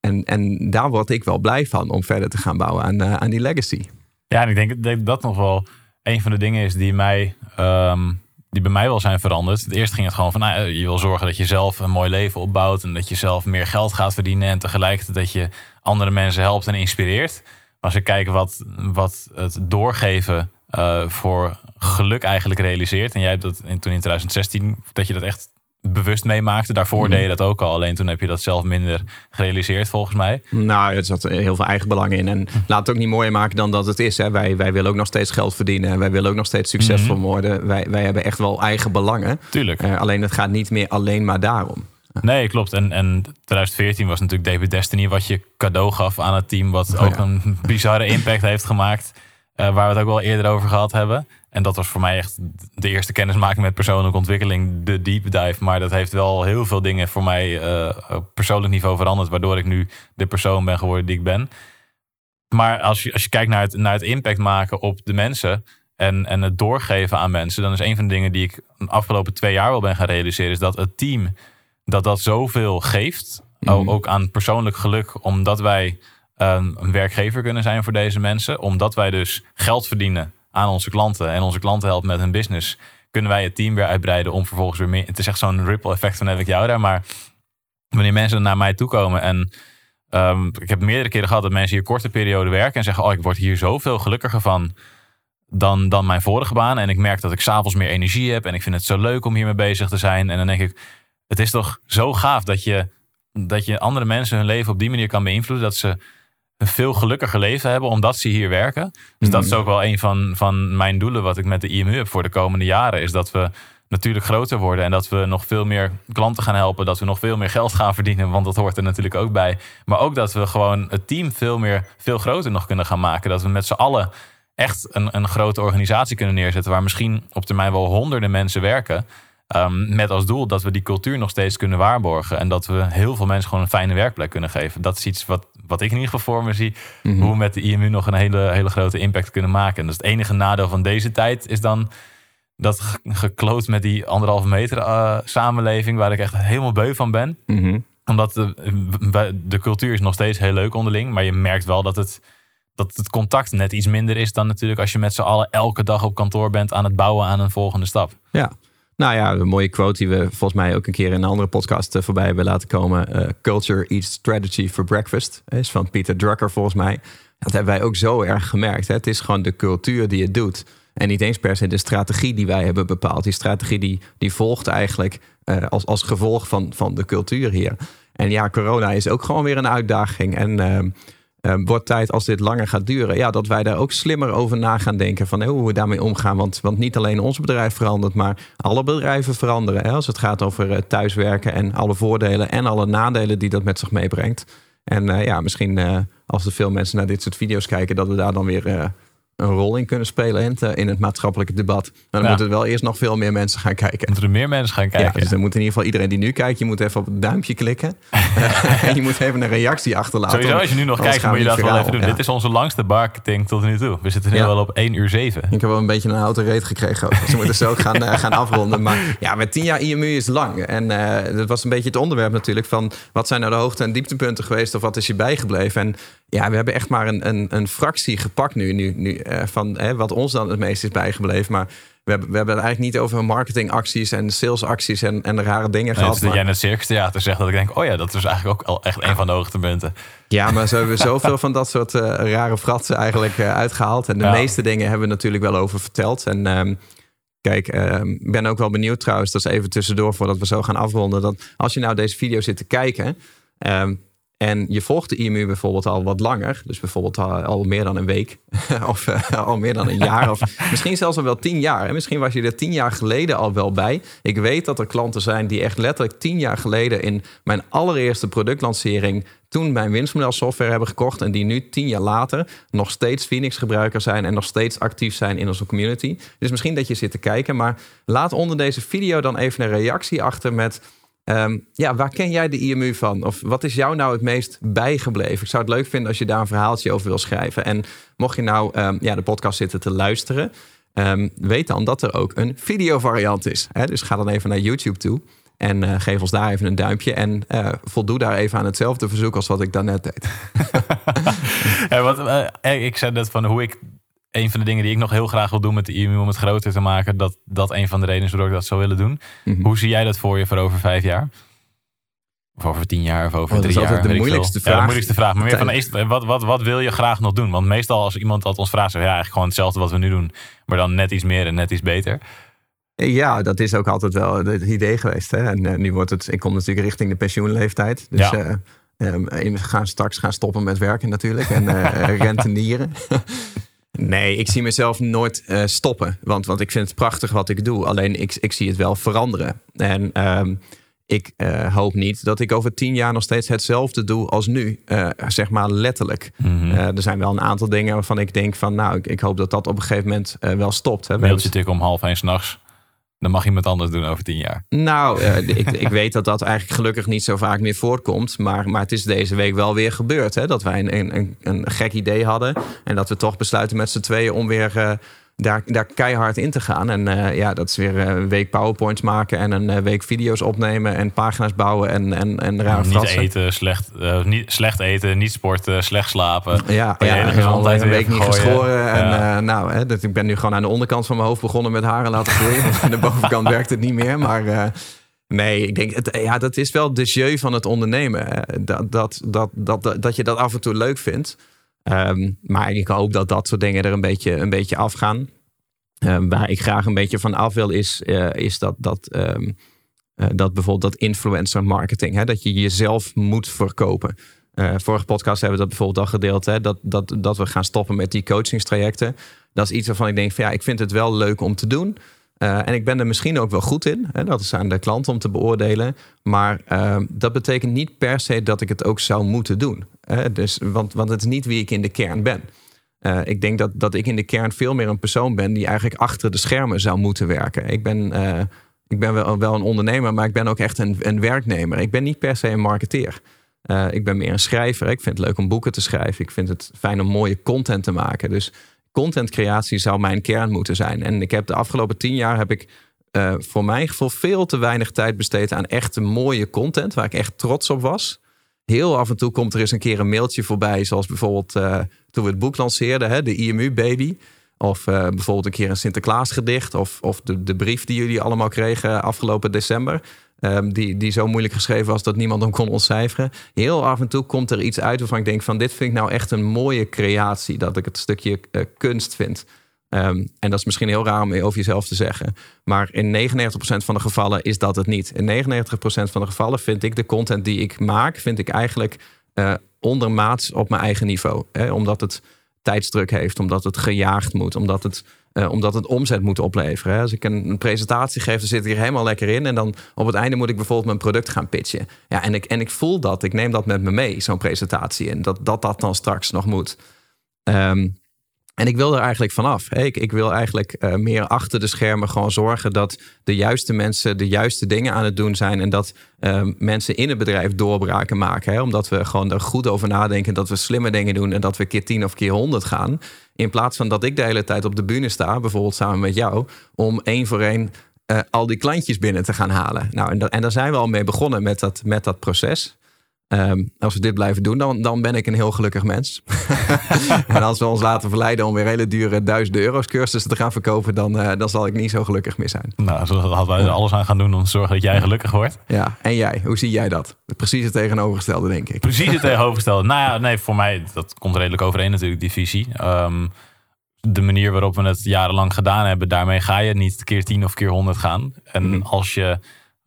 En, en daar word ik wel blij van om verder te gaan bouwen aan, uh, aan die legacy. Ja, en ik denk dat dat nog wel een van de dingen is die mij... Um... die bij mij wel zijn veranderd. Het eerst ging het gewoon van, nou, je wil zorgen dat je zelf een mooi leven opbouwt en dat je zelf meer geld gaat verdienen en tegelijkertijd dat je andere mensen helpt en inspireert. Maar als we kijken wat, wat het doorgeven uh, voor geluk eigenlijk realiseert, en jij hebt dat in, toen in twintig zestien, dat je dat echt bewust meemaakte. Daarvoor mm. deed je dat ook al. Alleen toen heb je dat zelf minder gerealiseerd volgens mij. Nou, er zat heel veel eigenbelang in. En laat het ook niet mooier maken dan dat het is. Hè. Wij, wij willen ook nog steeds geld verdienen. En wij willen ook nog steeds succesvol mm-hmm. worden. Wij, wij hebben echt wel eigen belangen. Tuurlijk. Uh, alleen het gaat niet meer alleen maar daarom. Nee, klopt. En, en twintig veertien was natuurlijk David Destiny wat je cadeau gaf aan het team. Wat oh, ook ja. een bizarre impact heeft gemaakt. Uh, waar we het ook wel eerder over gehad hebben. En dat was voor mij echt de eerste kennismaking met persoonlijke ontwikkeling. De deep dive. Maar dat heeft wel heel veel dingen voor mij uh, op persoonlijk niveau veranderd. Waardoor ik nu de persoon ben geworden die ik ben. Maar als je, als je kijkt naar het, naar het impact maken op de mensen. En, en het doorgeven aan mensen. Dan is een van de dingen die ik de afgelopen twee jaar wel ben gaan realiseren. Is dat het team dat dat zoveel geeft. Mm. Ook aan persoonlijk geluk. Omdat wij um, een werkgever kunnen zijn voor deze mensen. Omdat wij dus geld verdienen aan onze klanten en onze klanten helpen met hun business, kunnen wij het team weer uitbreiden om vervolgens weer meer... Het is echt zo'n ripple effect van heb ik jou daar, maar wanneer mensen naar mij toe komen en um, ik heb meerdere keren gehad dat mensen hier korte periode werken en zeggen, oh, ik word hier zoveel gelukkiger van dan, dan mijn vorige baan en ik merk dat ik 's avonds meer energie heb en ik vind het zo leuk om hiermee bezig te zijn. En dan denk ik, het is toch zo gaaf dat je, dat je andere mensen hun leven op die manier kan beïnvloeden, dat ze een veel gelukkiger leven hebben omdat ze hier werken. Dus dat is ook wel een van, van mijn doelen wat ik met de I M U heb voor de komende jaren. Is dat we natuurlijk groter worden en dat we nog veel meer klanten gaan helpen. Dat we nog veel meer geld gaan verdienen, want dat hoort er natuurlijk ook bij. Maar ook dat we gewoon het team veel meer, veel groter nog kunnen gaan maken. Dat we met z'n allen echt een, een grote organisatie kunnen neerzetten waar misschien op termijn wel honderden mensen werken. Um, met als doel dat we die cultuur nog steeds kunnen waarborgen. En dat we heel veel mensen gewoon een fijne werkplek kunnen geven. Dat is iets wat, wat ik in ieder geval voor me zie. Mm-hmm. Hoe we met de I M U nog een hele, hele grote impact kunnen maken. En dat is het enige nadeel van deze tijd. Is dan dat gekloot met die anderhalve meter uh, samenleving. Waar ik echt helemaal beu van ben. Mm-hmm. Omdat de, de cultuur is nog steeds heel leuk onderling. Maar je merkt wel dat het... dat het contact net iets minder is dan natuurlijk als je met z'n allen elke dag op kantoor bent aan het bouwen aan een volgende stap. Ja. Nou ja, een mooie quote die we volgens mij ook een keer in een andere podcast voorbij hebben laten komen. Uh, Culture eats strategy for breakfast. Is van Peter Drucker volgens mij. Dat hebben wij ook zo erg gemerkt. Hè? Het is gewoon de cultuur die het doet. En niet eens per se de strategie die wij hebben bepaald. Die strategie die, die volgt eigenlijk uh, als, als gevolg van, van de cultuur hier. En ja, corona is ook gewoon weer een uitdaging. En uh, uh, wordt tijd als dit langer gaat duren. Ja, dat wij daar ook slimmer over na gaan denken. Van hey, hoe we daarmee omgaan. Want, want niet alleen ons bedrijf verandert. Maar alle bedrijven veranderen. Hè? Als het gaat over uh, thuiswerken. En alle voordelen en alle nadelen die dat met zich meebrengt. En uh, ja, misschien uh, als er veel mensen naar dit soort video's kijken. Dat we daar dan weer... Uh, een rol in kunnen spelen in het, in het maatschappelijke debat. Maar dan ja. moeten er wel eerst nog veel meer mensen gaan kijken. Moeten er meer mensen gaan kijken. Ja, dus dan moet in ieder geval iedereen die nu kijkt... je moet even op het duimpje klikken. En je moet even een reactie achterlaten. Sowieso, als je nu nog kijkt, moet je dat wel even doen. Ja. Dit is onze langste marketing tot nu toe. We zitten nu ja. wel op één uur zeven. Ik heb wel een beetje een houten reet gekregen. Ook. Dus we moeten zo gaan, uh, gaan afronden. Maar ja, met tien jaar I M U is lang. En uh, dat was een beetje het onderwerp natuurlijk... van wat zijn nou de hoogte- en dieptepunten geweest... of wat is je bijgebleven? En ja, we hebben echt maar een, een, een fractie gepakt nu... nu, nu van hè, wat ons dan het meest is bijgebleven. Maar we hebben, we hebben het eigenlijk niet over marketingacties en salesacties en, en rare dingen nee, gehad. Dat jij in het Circus Theater zegt dat ik denk, oh ja, dat is eigenlijk ook al echt een van de hoogtepunten. Ja, maar zo hebben we zoveel van dat soort uh, rare fratsen eigenlijk uh, uitgehaald. En de ja. meeste dingen hebben we natuurlijk wel over verteld. En um, kijk, uh, ik ben ook wel benieuwd trouwens, dat is even tussendoor voordat we zo gaan afronden. Dat als je nou deze video zit te kijken... Um, en je volgt de I M U bijvoorbeeld al wat langer. Dus bijvoorbeeld al, al meer dan een week. Of uh, al meer dan een jaar. Of misschien zelfs al wel tien jaar. En misschien was je er tien jaar geleden al wel bij. Ik weet dat er klanten zijn die echt letterlijk tien jaar geleden... in mijn allereerste productlancering... toen mijn winstmodel software hebben gekocht... en die nu tien jaar later nog steeds Phoenix gebruikers zijn... en nog steeds actief zijn in onze community. Dus misschien dat je zit te kijken. Maar laat onder deze video dan even een reactie achter met... Um, ja, waar ken jij de I M U van? Of wat is jou nou het meest bijgebleven? Ik zou het leuk vinden als je daar een verhaaltje over wil schrijven. En mocht je nou um, ja, de podcast zitten te luisteren, um, weet dan dat er ook een videovariant is. Hè? Dus ga dan even naar YouTube toe en uh, geef ons daar even een duimpje. En uh, voldoe daar even aan hetzelfde verzoek als wat ik daarnet deed. Ja, wat, uh, ik zei net van hoe ik... Een van de dingen die ik nog heel graag wil doen met de I M U om het groter te maken, dat dat een van de redenen is waardoor ik dat zou willen doen. Mm-hmm. Hoe zie jij dat voor je voor over vijf jaar? Of over tien jaar of over oh, drie jaar? Dat is altijd de moeilijkste vraag. Ja, de moeilijkste vraag. Maar meer van, is, wat, wat, wat wil je graag nog doen? Want meestal als iemand dat ons vraagt, zegt ja, eigenlijk gewoon hetzelfde wat we nu doen, maar dan net iets meer en net iets beter. Ja, dat is ook altijd wel het idee geweest. Hè? En uh, nu wordt het, ik kom natuurlijk richting de pensioenleeftijd. Dus ja. uh, um, gaan straks gaan stoppen met werken natuurlijk en uh, rentenieren. Nee, ik zie mezelf nooit uh, stoppen. Want, want ik vind het prachtig wat ik doe. Alleen ik, ik zie het wel veranderen. En um, ik uh, hoop niet dat ik over tien jaar nog steeds hetzelfde doe als nu. Uh, zeg maar letterlijk. Mm-hmm. Uh, er zijn wel een aantal dingen waarvan ik denk van... nou, ik, ik hoop dat dat op een gegeven moment uh, wel stopt. Hè. Mailtje tikken om half één 's nachts. Dan mag iemand anders doen over tien jaar. Nou, uh, ik, ik weet dat dat eigenlijk gelukkig niet zo vaak meer voorkomt. Maar, maar het is deze week wel weer gebeurd. Hè, dat wij een, een, een gek idee hadden. En dat we toch besluiten met z'n tweeën om weer uh, daar, daar keihard in te gaan. En uh, ja, dat is weer een week PowerPoints maken. En een week video's opnemen. En pagina's bouwen. En, en, en rare nou, niet eten, slecht, uh, niet, slecht eten, niet sporten, slecht slapen. Ja, ja en al een week niet gooien. geschoren. En, ja. uh, nou, hè, dat, ik ben nu gewoon aan de onderkant van mijn hoofd begonnen met haren laten groeien. Aan de bovenkant werkt het niet meer. Maar uh, nee, ik denk, het, ja, dat is wel de jeu van het ondernemen. Uh, dat, dat, dat, dat, dat, dat je dat af en toe leuk vindt. Um, maar ik hoop dat dat soort dingen er een beetje, een beetje afgaan. Um, waar ik graag een beetje van af wil is, uh, is dat, dat, um, uh, dat bijvoorbeeld dat influencer marketing. Hè, dat je jezelf moet verkopen. Uh, vorige podcast hebben we dat bijvoorbeeld al gedeeld. Hè, dat, dat, dat we gaan stoppen met die coachingstrajecten. Dat is iets waarvan ik denk van ja, ik vind het wel leuk om te doen. Uh, en ik ben er misschien ook wel goed in. Hè, dat is aan de klant om te beoordelen. Maar uh, dat betekent niet per se dat ik het ook zou moeten doen. Hè? Dus, want, want het is niet wie ik in de kern ben. Uh, ik denk dat, dat ik in de kern veel meer een persoon ben die eigenlijk achter de schermen zou moeten werken. Ik ben, uh, ik ben wel, wel een ondernemer, maar ik ben ook echt een, een werknemer. Ik ben niet per se een marketeer. Uh, ik ben meer een schrijver. Ik vind het leuk om boeken te schrijven. Ik vind het fijn om mooie content te maken. Dus contentcreatie zou mijn kern moeten zijn. En ik heb de afgelopen tien jaar heb ik uh, voor mijn gevoel veel te weinig tijd besteed aan echt mooie content, waar ik echt trots op was. Heel af en toe komt er eens een keer een mailtje voorbij, zoals bijvoorbeeld uh, toen we het boek lanceerden, hè, de I M U Baby. Of uh, bijvoorbeeld een keer een Sinterklaas gedicht. Of, of de, de brief die jullie allemaal kregen afgelopen december. Um, die, die zo moeilijk geschreven was dat niemand hem kon ontcijferen. Heel af en toe komt er iets uit waarvan ik denk van dit vind ik nou echt een mooie creatie. Dat ik het stukje uh, kunst vind. Um, en dat is misschien heel raar om over jezelf te zeggen. Maar in negenennegentig procent van de gevallen is dat het niet. In negenennegentig procent van de gevallen vind ik de content die ik maak... vind ik eigenlijk uh, ondermaats op mijn eigen niveau. Hè? Omdat het tijdsdruk heeft, omdat het gejaagd moet... omdat het Uh, omdat het omzet moet opleveren. Hè. Als ik een, een presentatie geef, dan zit ik hier helemaal lekker in. En dan op het einde moet ik bijvoorbeeld mijn product gaan pitchen. Ja, en, ik, en ik voel dat. Ik neem dat met me mee, zo'n presentatie. En dat dat, dat dan straks nog moet. Um, en ik wil er eigenlijk vanaf. Ik, ik wil eigenlijk uh, meer achter de schermen gewoon zorgen... dat de juiste mensen de juiste dingen aan het doen zijn. En dat uh, mensen in het bedrijf doorbraken maken. Hè. Omdat we gewoon er goed over nadenken. Dat we slimme dingen doen. En dat we keer tien of keer honderd gaan. In plaats van dat ik de hele tijd op de bühne sta, bijvoorbeeld samen met jou, om één voor één uh, al die klantjes binnen te gaan halen. Nou, en, dat, en daar zijn we al mee begonnen met dat, met dat proces. Um, als we dit blijven doen, dan, dan ben ik een heel gelukkig mens. En als we ons laten verleiden om weer hele dure duizenden euro's cursussen te gaan verkopen, dan, uh, dan zal ik niet zo gelukkig meer zijn. Nou, zo hadden wij er alles aan gaan doen om te zorgen dat jij gelukkig wordt. Ja, en jij, hoe zie jij dat? Precies het tegenovergestelde, denk ik. Precies het tegenovergestelde. Nou ja, nee, voor mij, dat komt redelijk overeen natuurlijk, die visie. Um, de manier waarop we het jarenlang gedaan hebben, daarmee ga je niet keer tien of keer honderd gaan. En mm-hmm. als je...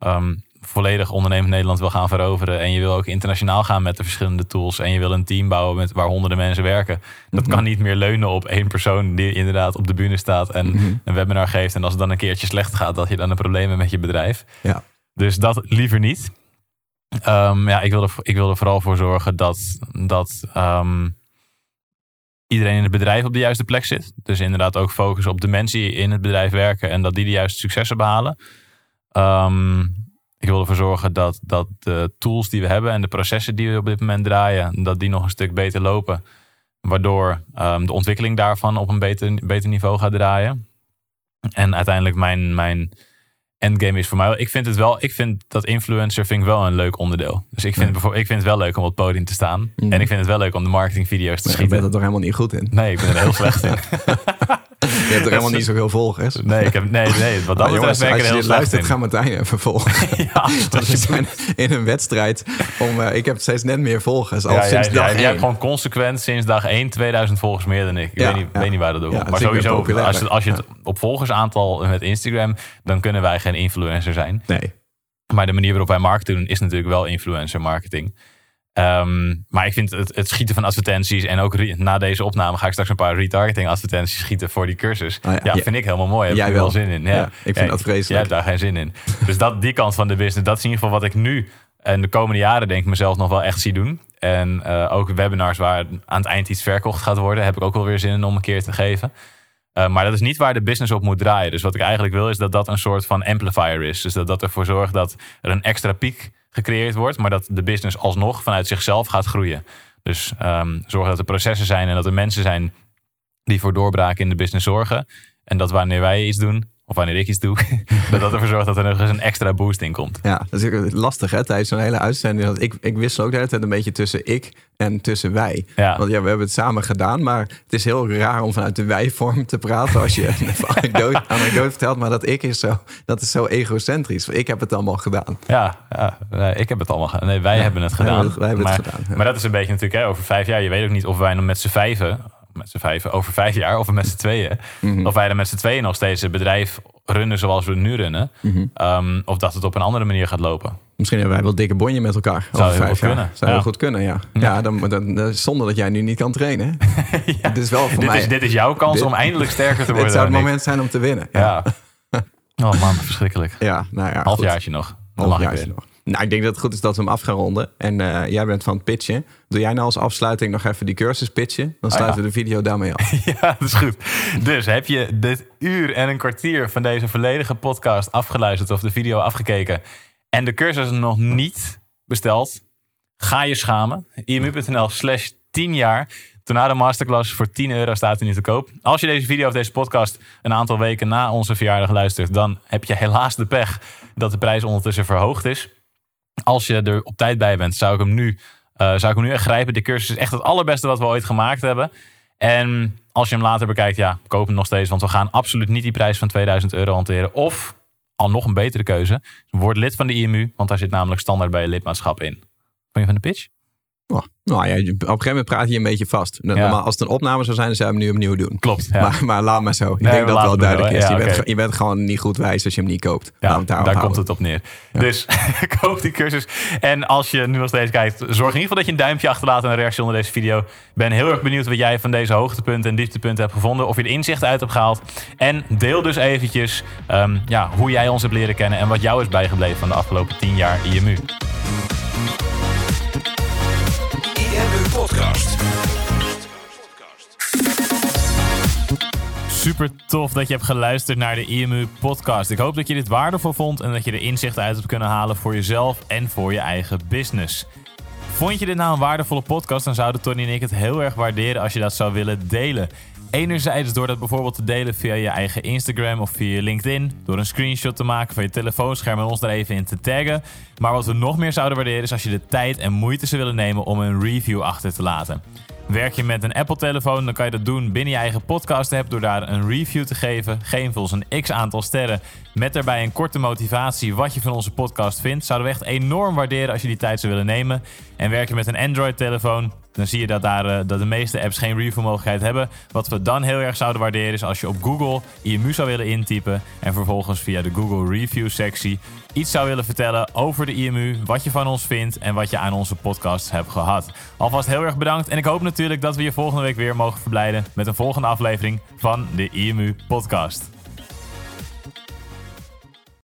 Um, volledig ondernemend Nederland wil gaan veroveren... en je wil ook internationaal gaan met de verschillende tools... en je wil een team bouwen met waar honderden mensen werken... dat kan niet meer leunen op één persoon... die inderdaad op de bühne staat en mm-hmm. een webinar geeft... en als het dan een keertje slecht gaat... dat je dan een probleem hebt met je bedrijf. Ja. Dus dat liever niet. Um, ja, ik wil, er, ik wil er vooral voor zorgen dat... dat um, iedereen in het bedrijf op de juiste plek zit. Dus inderdaad ook focussen op de mensen die in het bedrijf werken... en dat die de juiste successen behalen. Um, Ik wil ervoor zorgen dat, dat de tools die we hebben en de processen die we op dit moment draaien, dat die nog een stuk beter lopen. Waardoor um, de ontwikkeling daarvan op een beter, beter niveau gaat draaien. En uiteindelijk mijn, mijn endgame is voor mij... Ik vind, het wel, ik vind dat influencer vind ik wel een leuk onderdeel. Dus ik vind, ja. ik vind het wel leuk om op het podium te staan. Mm. En ik vind het wel leuk om de marketingvideo's te maar schieten. Je bent er toch helemaal niet goed in? Nee, ik ben er heel slecht in. Je hebt er helemaal niet zoveel volgers. Nee, ik heb, nee, nee. Wat dat betreft ben ik er heel slecht in. Als je luistert, ga Martijn even volgen. Ja, want je bent in een wedstrijd om... Uh, ik heb steeds net meer volgers al ja, sinds ja, dag ja, één. Je hebt gewoon consequent sinds dag één tweeduizend volgers meer dan ik. Ik ja, weet, niet, ja. weet niet waar dat door komt. Ja, maar sowieso, als je, als je het ja. op volgersaantal met Instagram... dan kunnen wij geen influencer zijn. Nee. Maar de manier waarop wij marketing doen... is natuurlijk wel influencer marketing. Um, maar ik vind het, het schieten van advertenties... en ook re- na deze opname ga ik straks een paar retargeting advertenties schieten voor die cursus. Ah, ja, ja, ja, vind ik helemaal mooi. Heb jij ik wel zin in. Ja. Ja, ik vind ja, dat vreselijk. Jij hebt daar geen zin in. Dus dat, die kant van de business, dat is in ieder geval wat ik nu... en de komende jaren denk ik mezelf nog wel echt zie doen. En uh, ook webinars waar aan het eind iets verkocht gaat worden... heb ik ook wel weer zin in om een keer te geven. Uh, maar dat is niet waar de business op moet draaien. Dus wat ik eigenlijk wil is dat dat een soort van amplifier is. Dus dat dat ervoor zorgt dat er een extra piek... gecreëerd wordt, maar dat de business alsnog vanuit zichzelf gaat groeien. Dus um, zorgen dat er processen zijn en dat er mensen zijn die voor doorbraken in de business zorgen. En dat wanneer wij iets doen, of wanneer ik iets doe, dat dat ervoor zorgt dat er nog eens een extra boost in komt. Ja, dat is lastig hè, tijdens zo'n hele uitzending. Want ik, ik wissel ook de hele tijd een beetje tussen ik en tussen wij. Ja. Want ja, we hebben het samen gedaan, maar het is heel raar om vanuit de wij-vorm te praten als je een anekdote, anekdote vertelt. Maar dat ik is zo, dat is zo egocentrisch. Ik heb het allemaal gedaan. Ja, ja nee, ik heb het allemaal gedaan. Nee, wij ja, hebben het gedaan. Wij, wij hebben maar, het gedaan ja. maar dat is een beetje natuurlijk hè, over vijf jaar. Je weet ook niet of wij nog met z'n vijven... met z'n vijven, over vijf jaar, of met z'n tweeën. Mm-hmm. Of wij dan met z'n tweeën nog steeds het bedrijf runnen zoals we het nu runnen. Mm-hmm. Um, of dat het op een andere manier gaat lopen. Misschien hebben wij wel dikke bonje met elkaar. Zou over vijf jaar. Kunnen. Zou ja. heel goed kunnen, ja. ja. ja dan, dan, dan, zonder dat jij nu niet kan trainen. ja. Dit is wel voor dit mij. Is, dit is jouw kans dit, om eindelijk sterker te worden. Het zou het moment ik. zijn om te winnen. Ja. ja. Oh man, verschrikkelijk. Ja, nou ja, halfjaartje nog. Dan Halfjaartje nog. Nou, ik denk dat het goed is dat we hem af gaan ronden. En uh, jij bent van het pitchen. Doe jij nou als afsluiting nog even die cursus pitchen? Dan sluiten ah, ja. we de video daarmee af. Ja, dat is goed. Dus heb je dit uur en een kwartier van deze volledige podcast afgeluisterd... of de video afgekeken en de cursus nog niet besteld... ga je schamen. I M U punt N L slash tien jaar. Tornado Masterclass voor tien euro staat er niet te koop. Als je deze video of deze podcast een aantal weken na onze verjaardag luistert... dan heb je helaas de pech dat de prijs ondertussen verhoogd is... Als je er op tijd bij bent, zou ik hem nu, uh, zou ik hem nu echt grijpen. De cursus is echt het allerbeste wat we ooit gemaakt hebben. En als je hem later bekijkt, ja, koop hem nog steeds. Want we gaan absoluut niet die prijs van tweeduizend euro hanteren. Of, al nog een betere keuze, word lid van de I M U. Want daar zit namelijk standaard bij je lidmaatschap in. Vond je van de pitch? Oh, nou ja, op een gegeven moment praat je een beetje vast. Ja. Normaal, als het een opname zou zijn, dan zou je hem nu opnieuw doen. Klopt. Ja. Maar, maar laat maar zo. Ik nee, denk dat het wel duidelijk is. Ja, je, okay. bent, je bent gewoon niet goed wijs als je hem niet koopt. Ja, daar houden. Komt het op neer. Ja. Dus koop die cursus. En als je nu nog steeds kijkt, zorg in ieder geval dat je een duimpje achterlaat en een reactie onder deze video. Ik ben heel erg benieuwd wat jij van deze hoogtepunten en dieptepunten hebt gevonden. Of je er inzicht uit hebt gehaald. En deel dus eventjes um, ja, hoe jij ons hebt leren kennen en wat jou is bijgebleven van de afgelopen tien jaar I M U. Podcast. Super tof dat je hebt geluisterd naar de I M U podcast. Ik hoop dat je dit waardevol vond en dat je er inzichten uit hebt kunnen halen voor jezelf en voor je eigen business. Vond je dit nou een waardevolle podcast, dan zouden Tony en ik het heel erg waarderen als je dat zou willen delen. Enerzijds door dat bijvoorbeeld te delen via je eigen Instagram of via je LinkedIn. Door een screenshot te maken van je telefoonscherm en ons daar even in te taggen. Maar wat we nog meer zouden waarderen is als je de tijd en moeite zou willen nemen om een review achter te laten. Werk je met een Apple-telefoon, dan kan je dat doen binnen je eigen podcast-app door daar een review te geven. Geef ons een x-aantal sterren met daarbij een korte motivatie wat je van onze podcast vindt. Zouden we echt enorm waarderen als je die tijd zou willen nemen. En werk je met een Android-telefoon, dan zie je dat, daar, uh, dat de meeste apps geen review-mogelijkheid hebben. Wat we dan heel erg zouden waarderen is als je op Google I M U zou willen intypen en vervolgens via de Google Review-sectie iets zou willen vertellen over de I M U, wat je van ons vindt en wat je aan onze podcast hebt gehad. Alvast heel erg bedankt en ik hoop natuurlijk dat we je volgende week weer mogen verblijden met een volgende aflevering van de I M U podcast.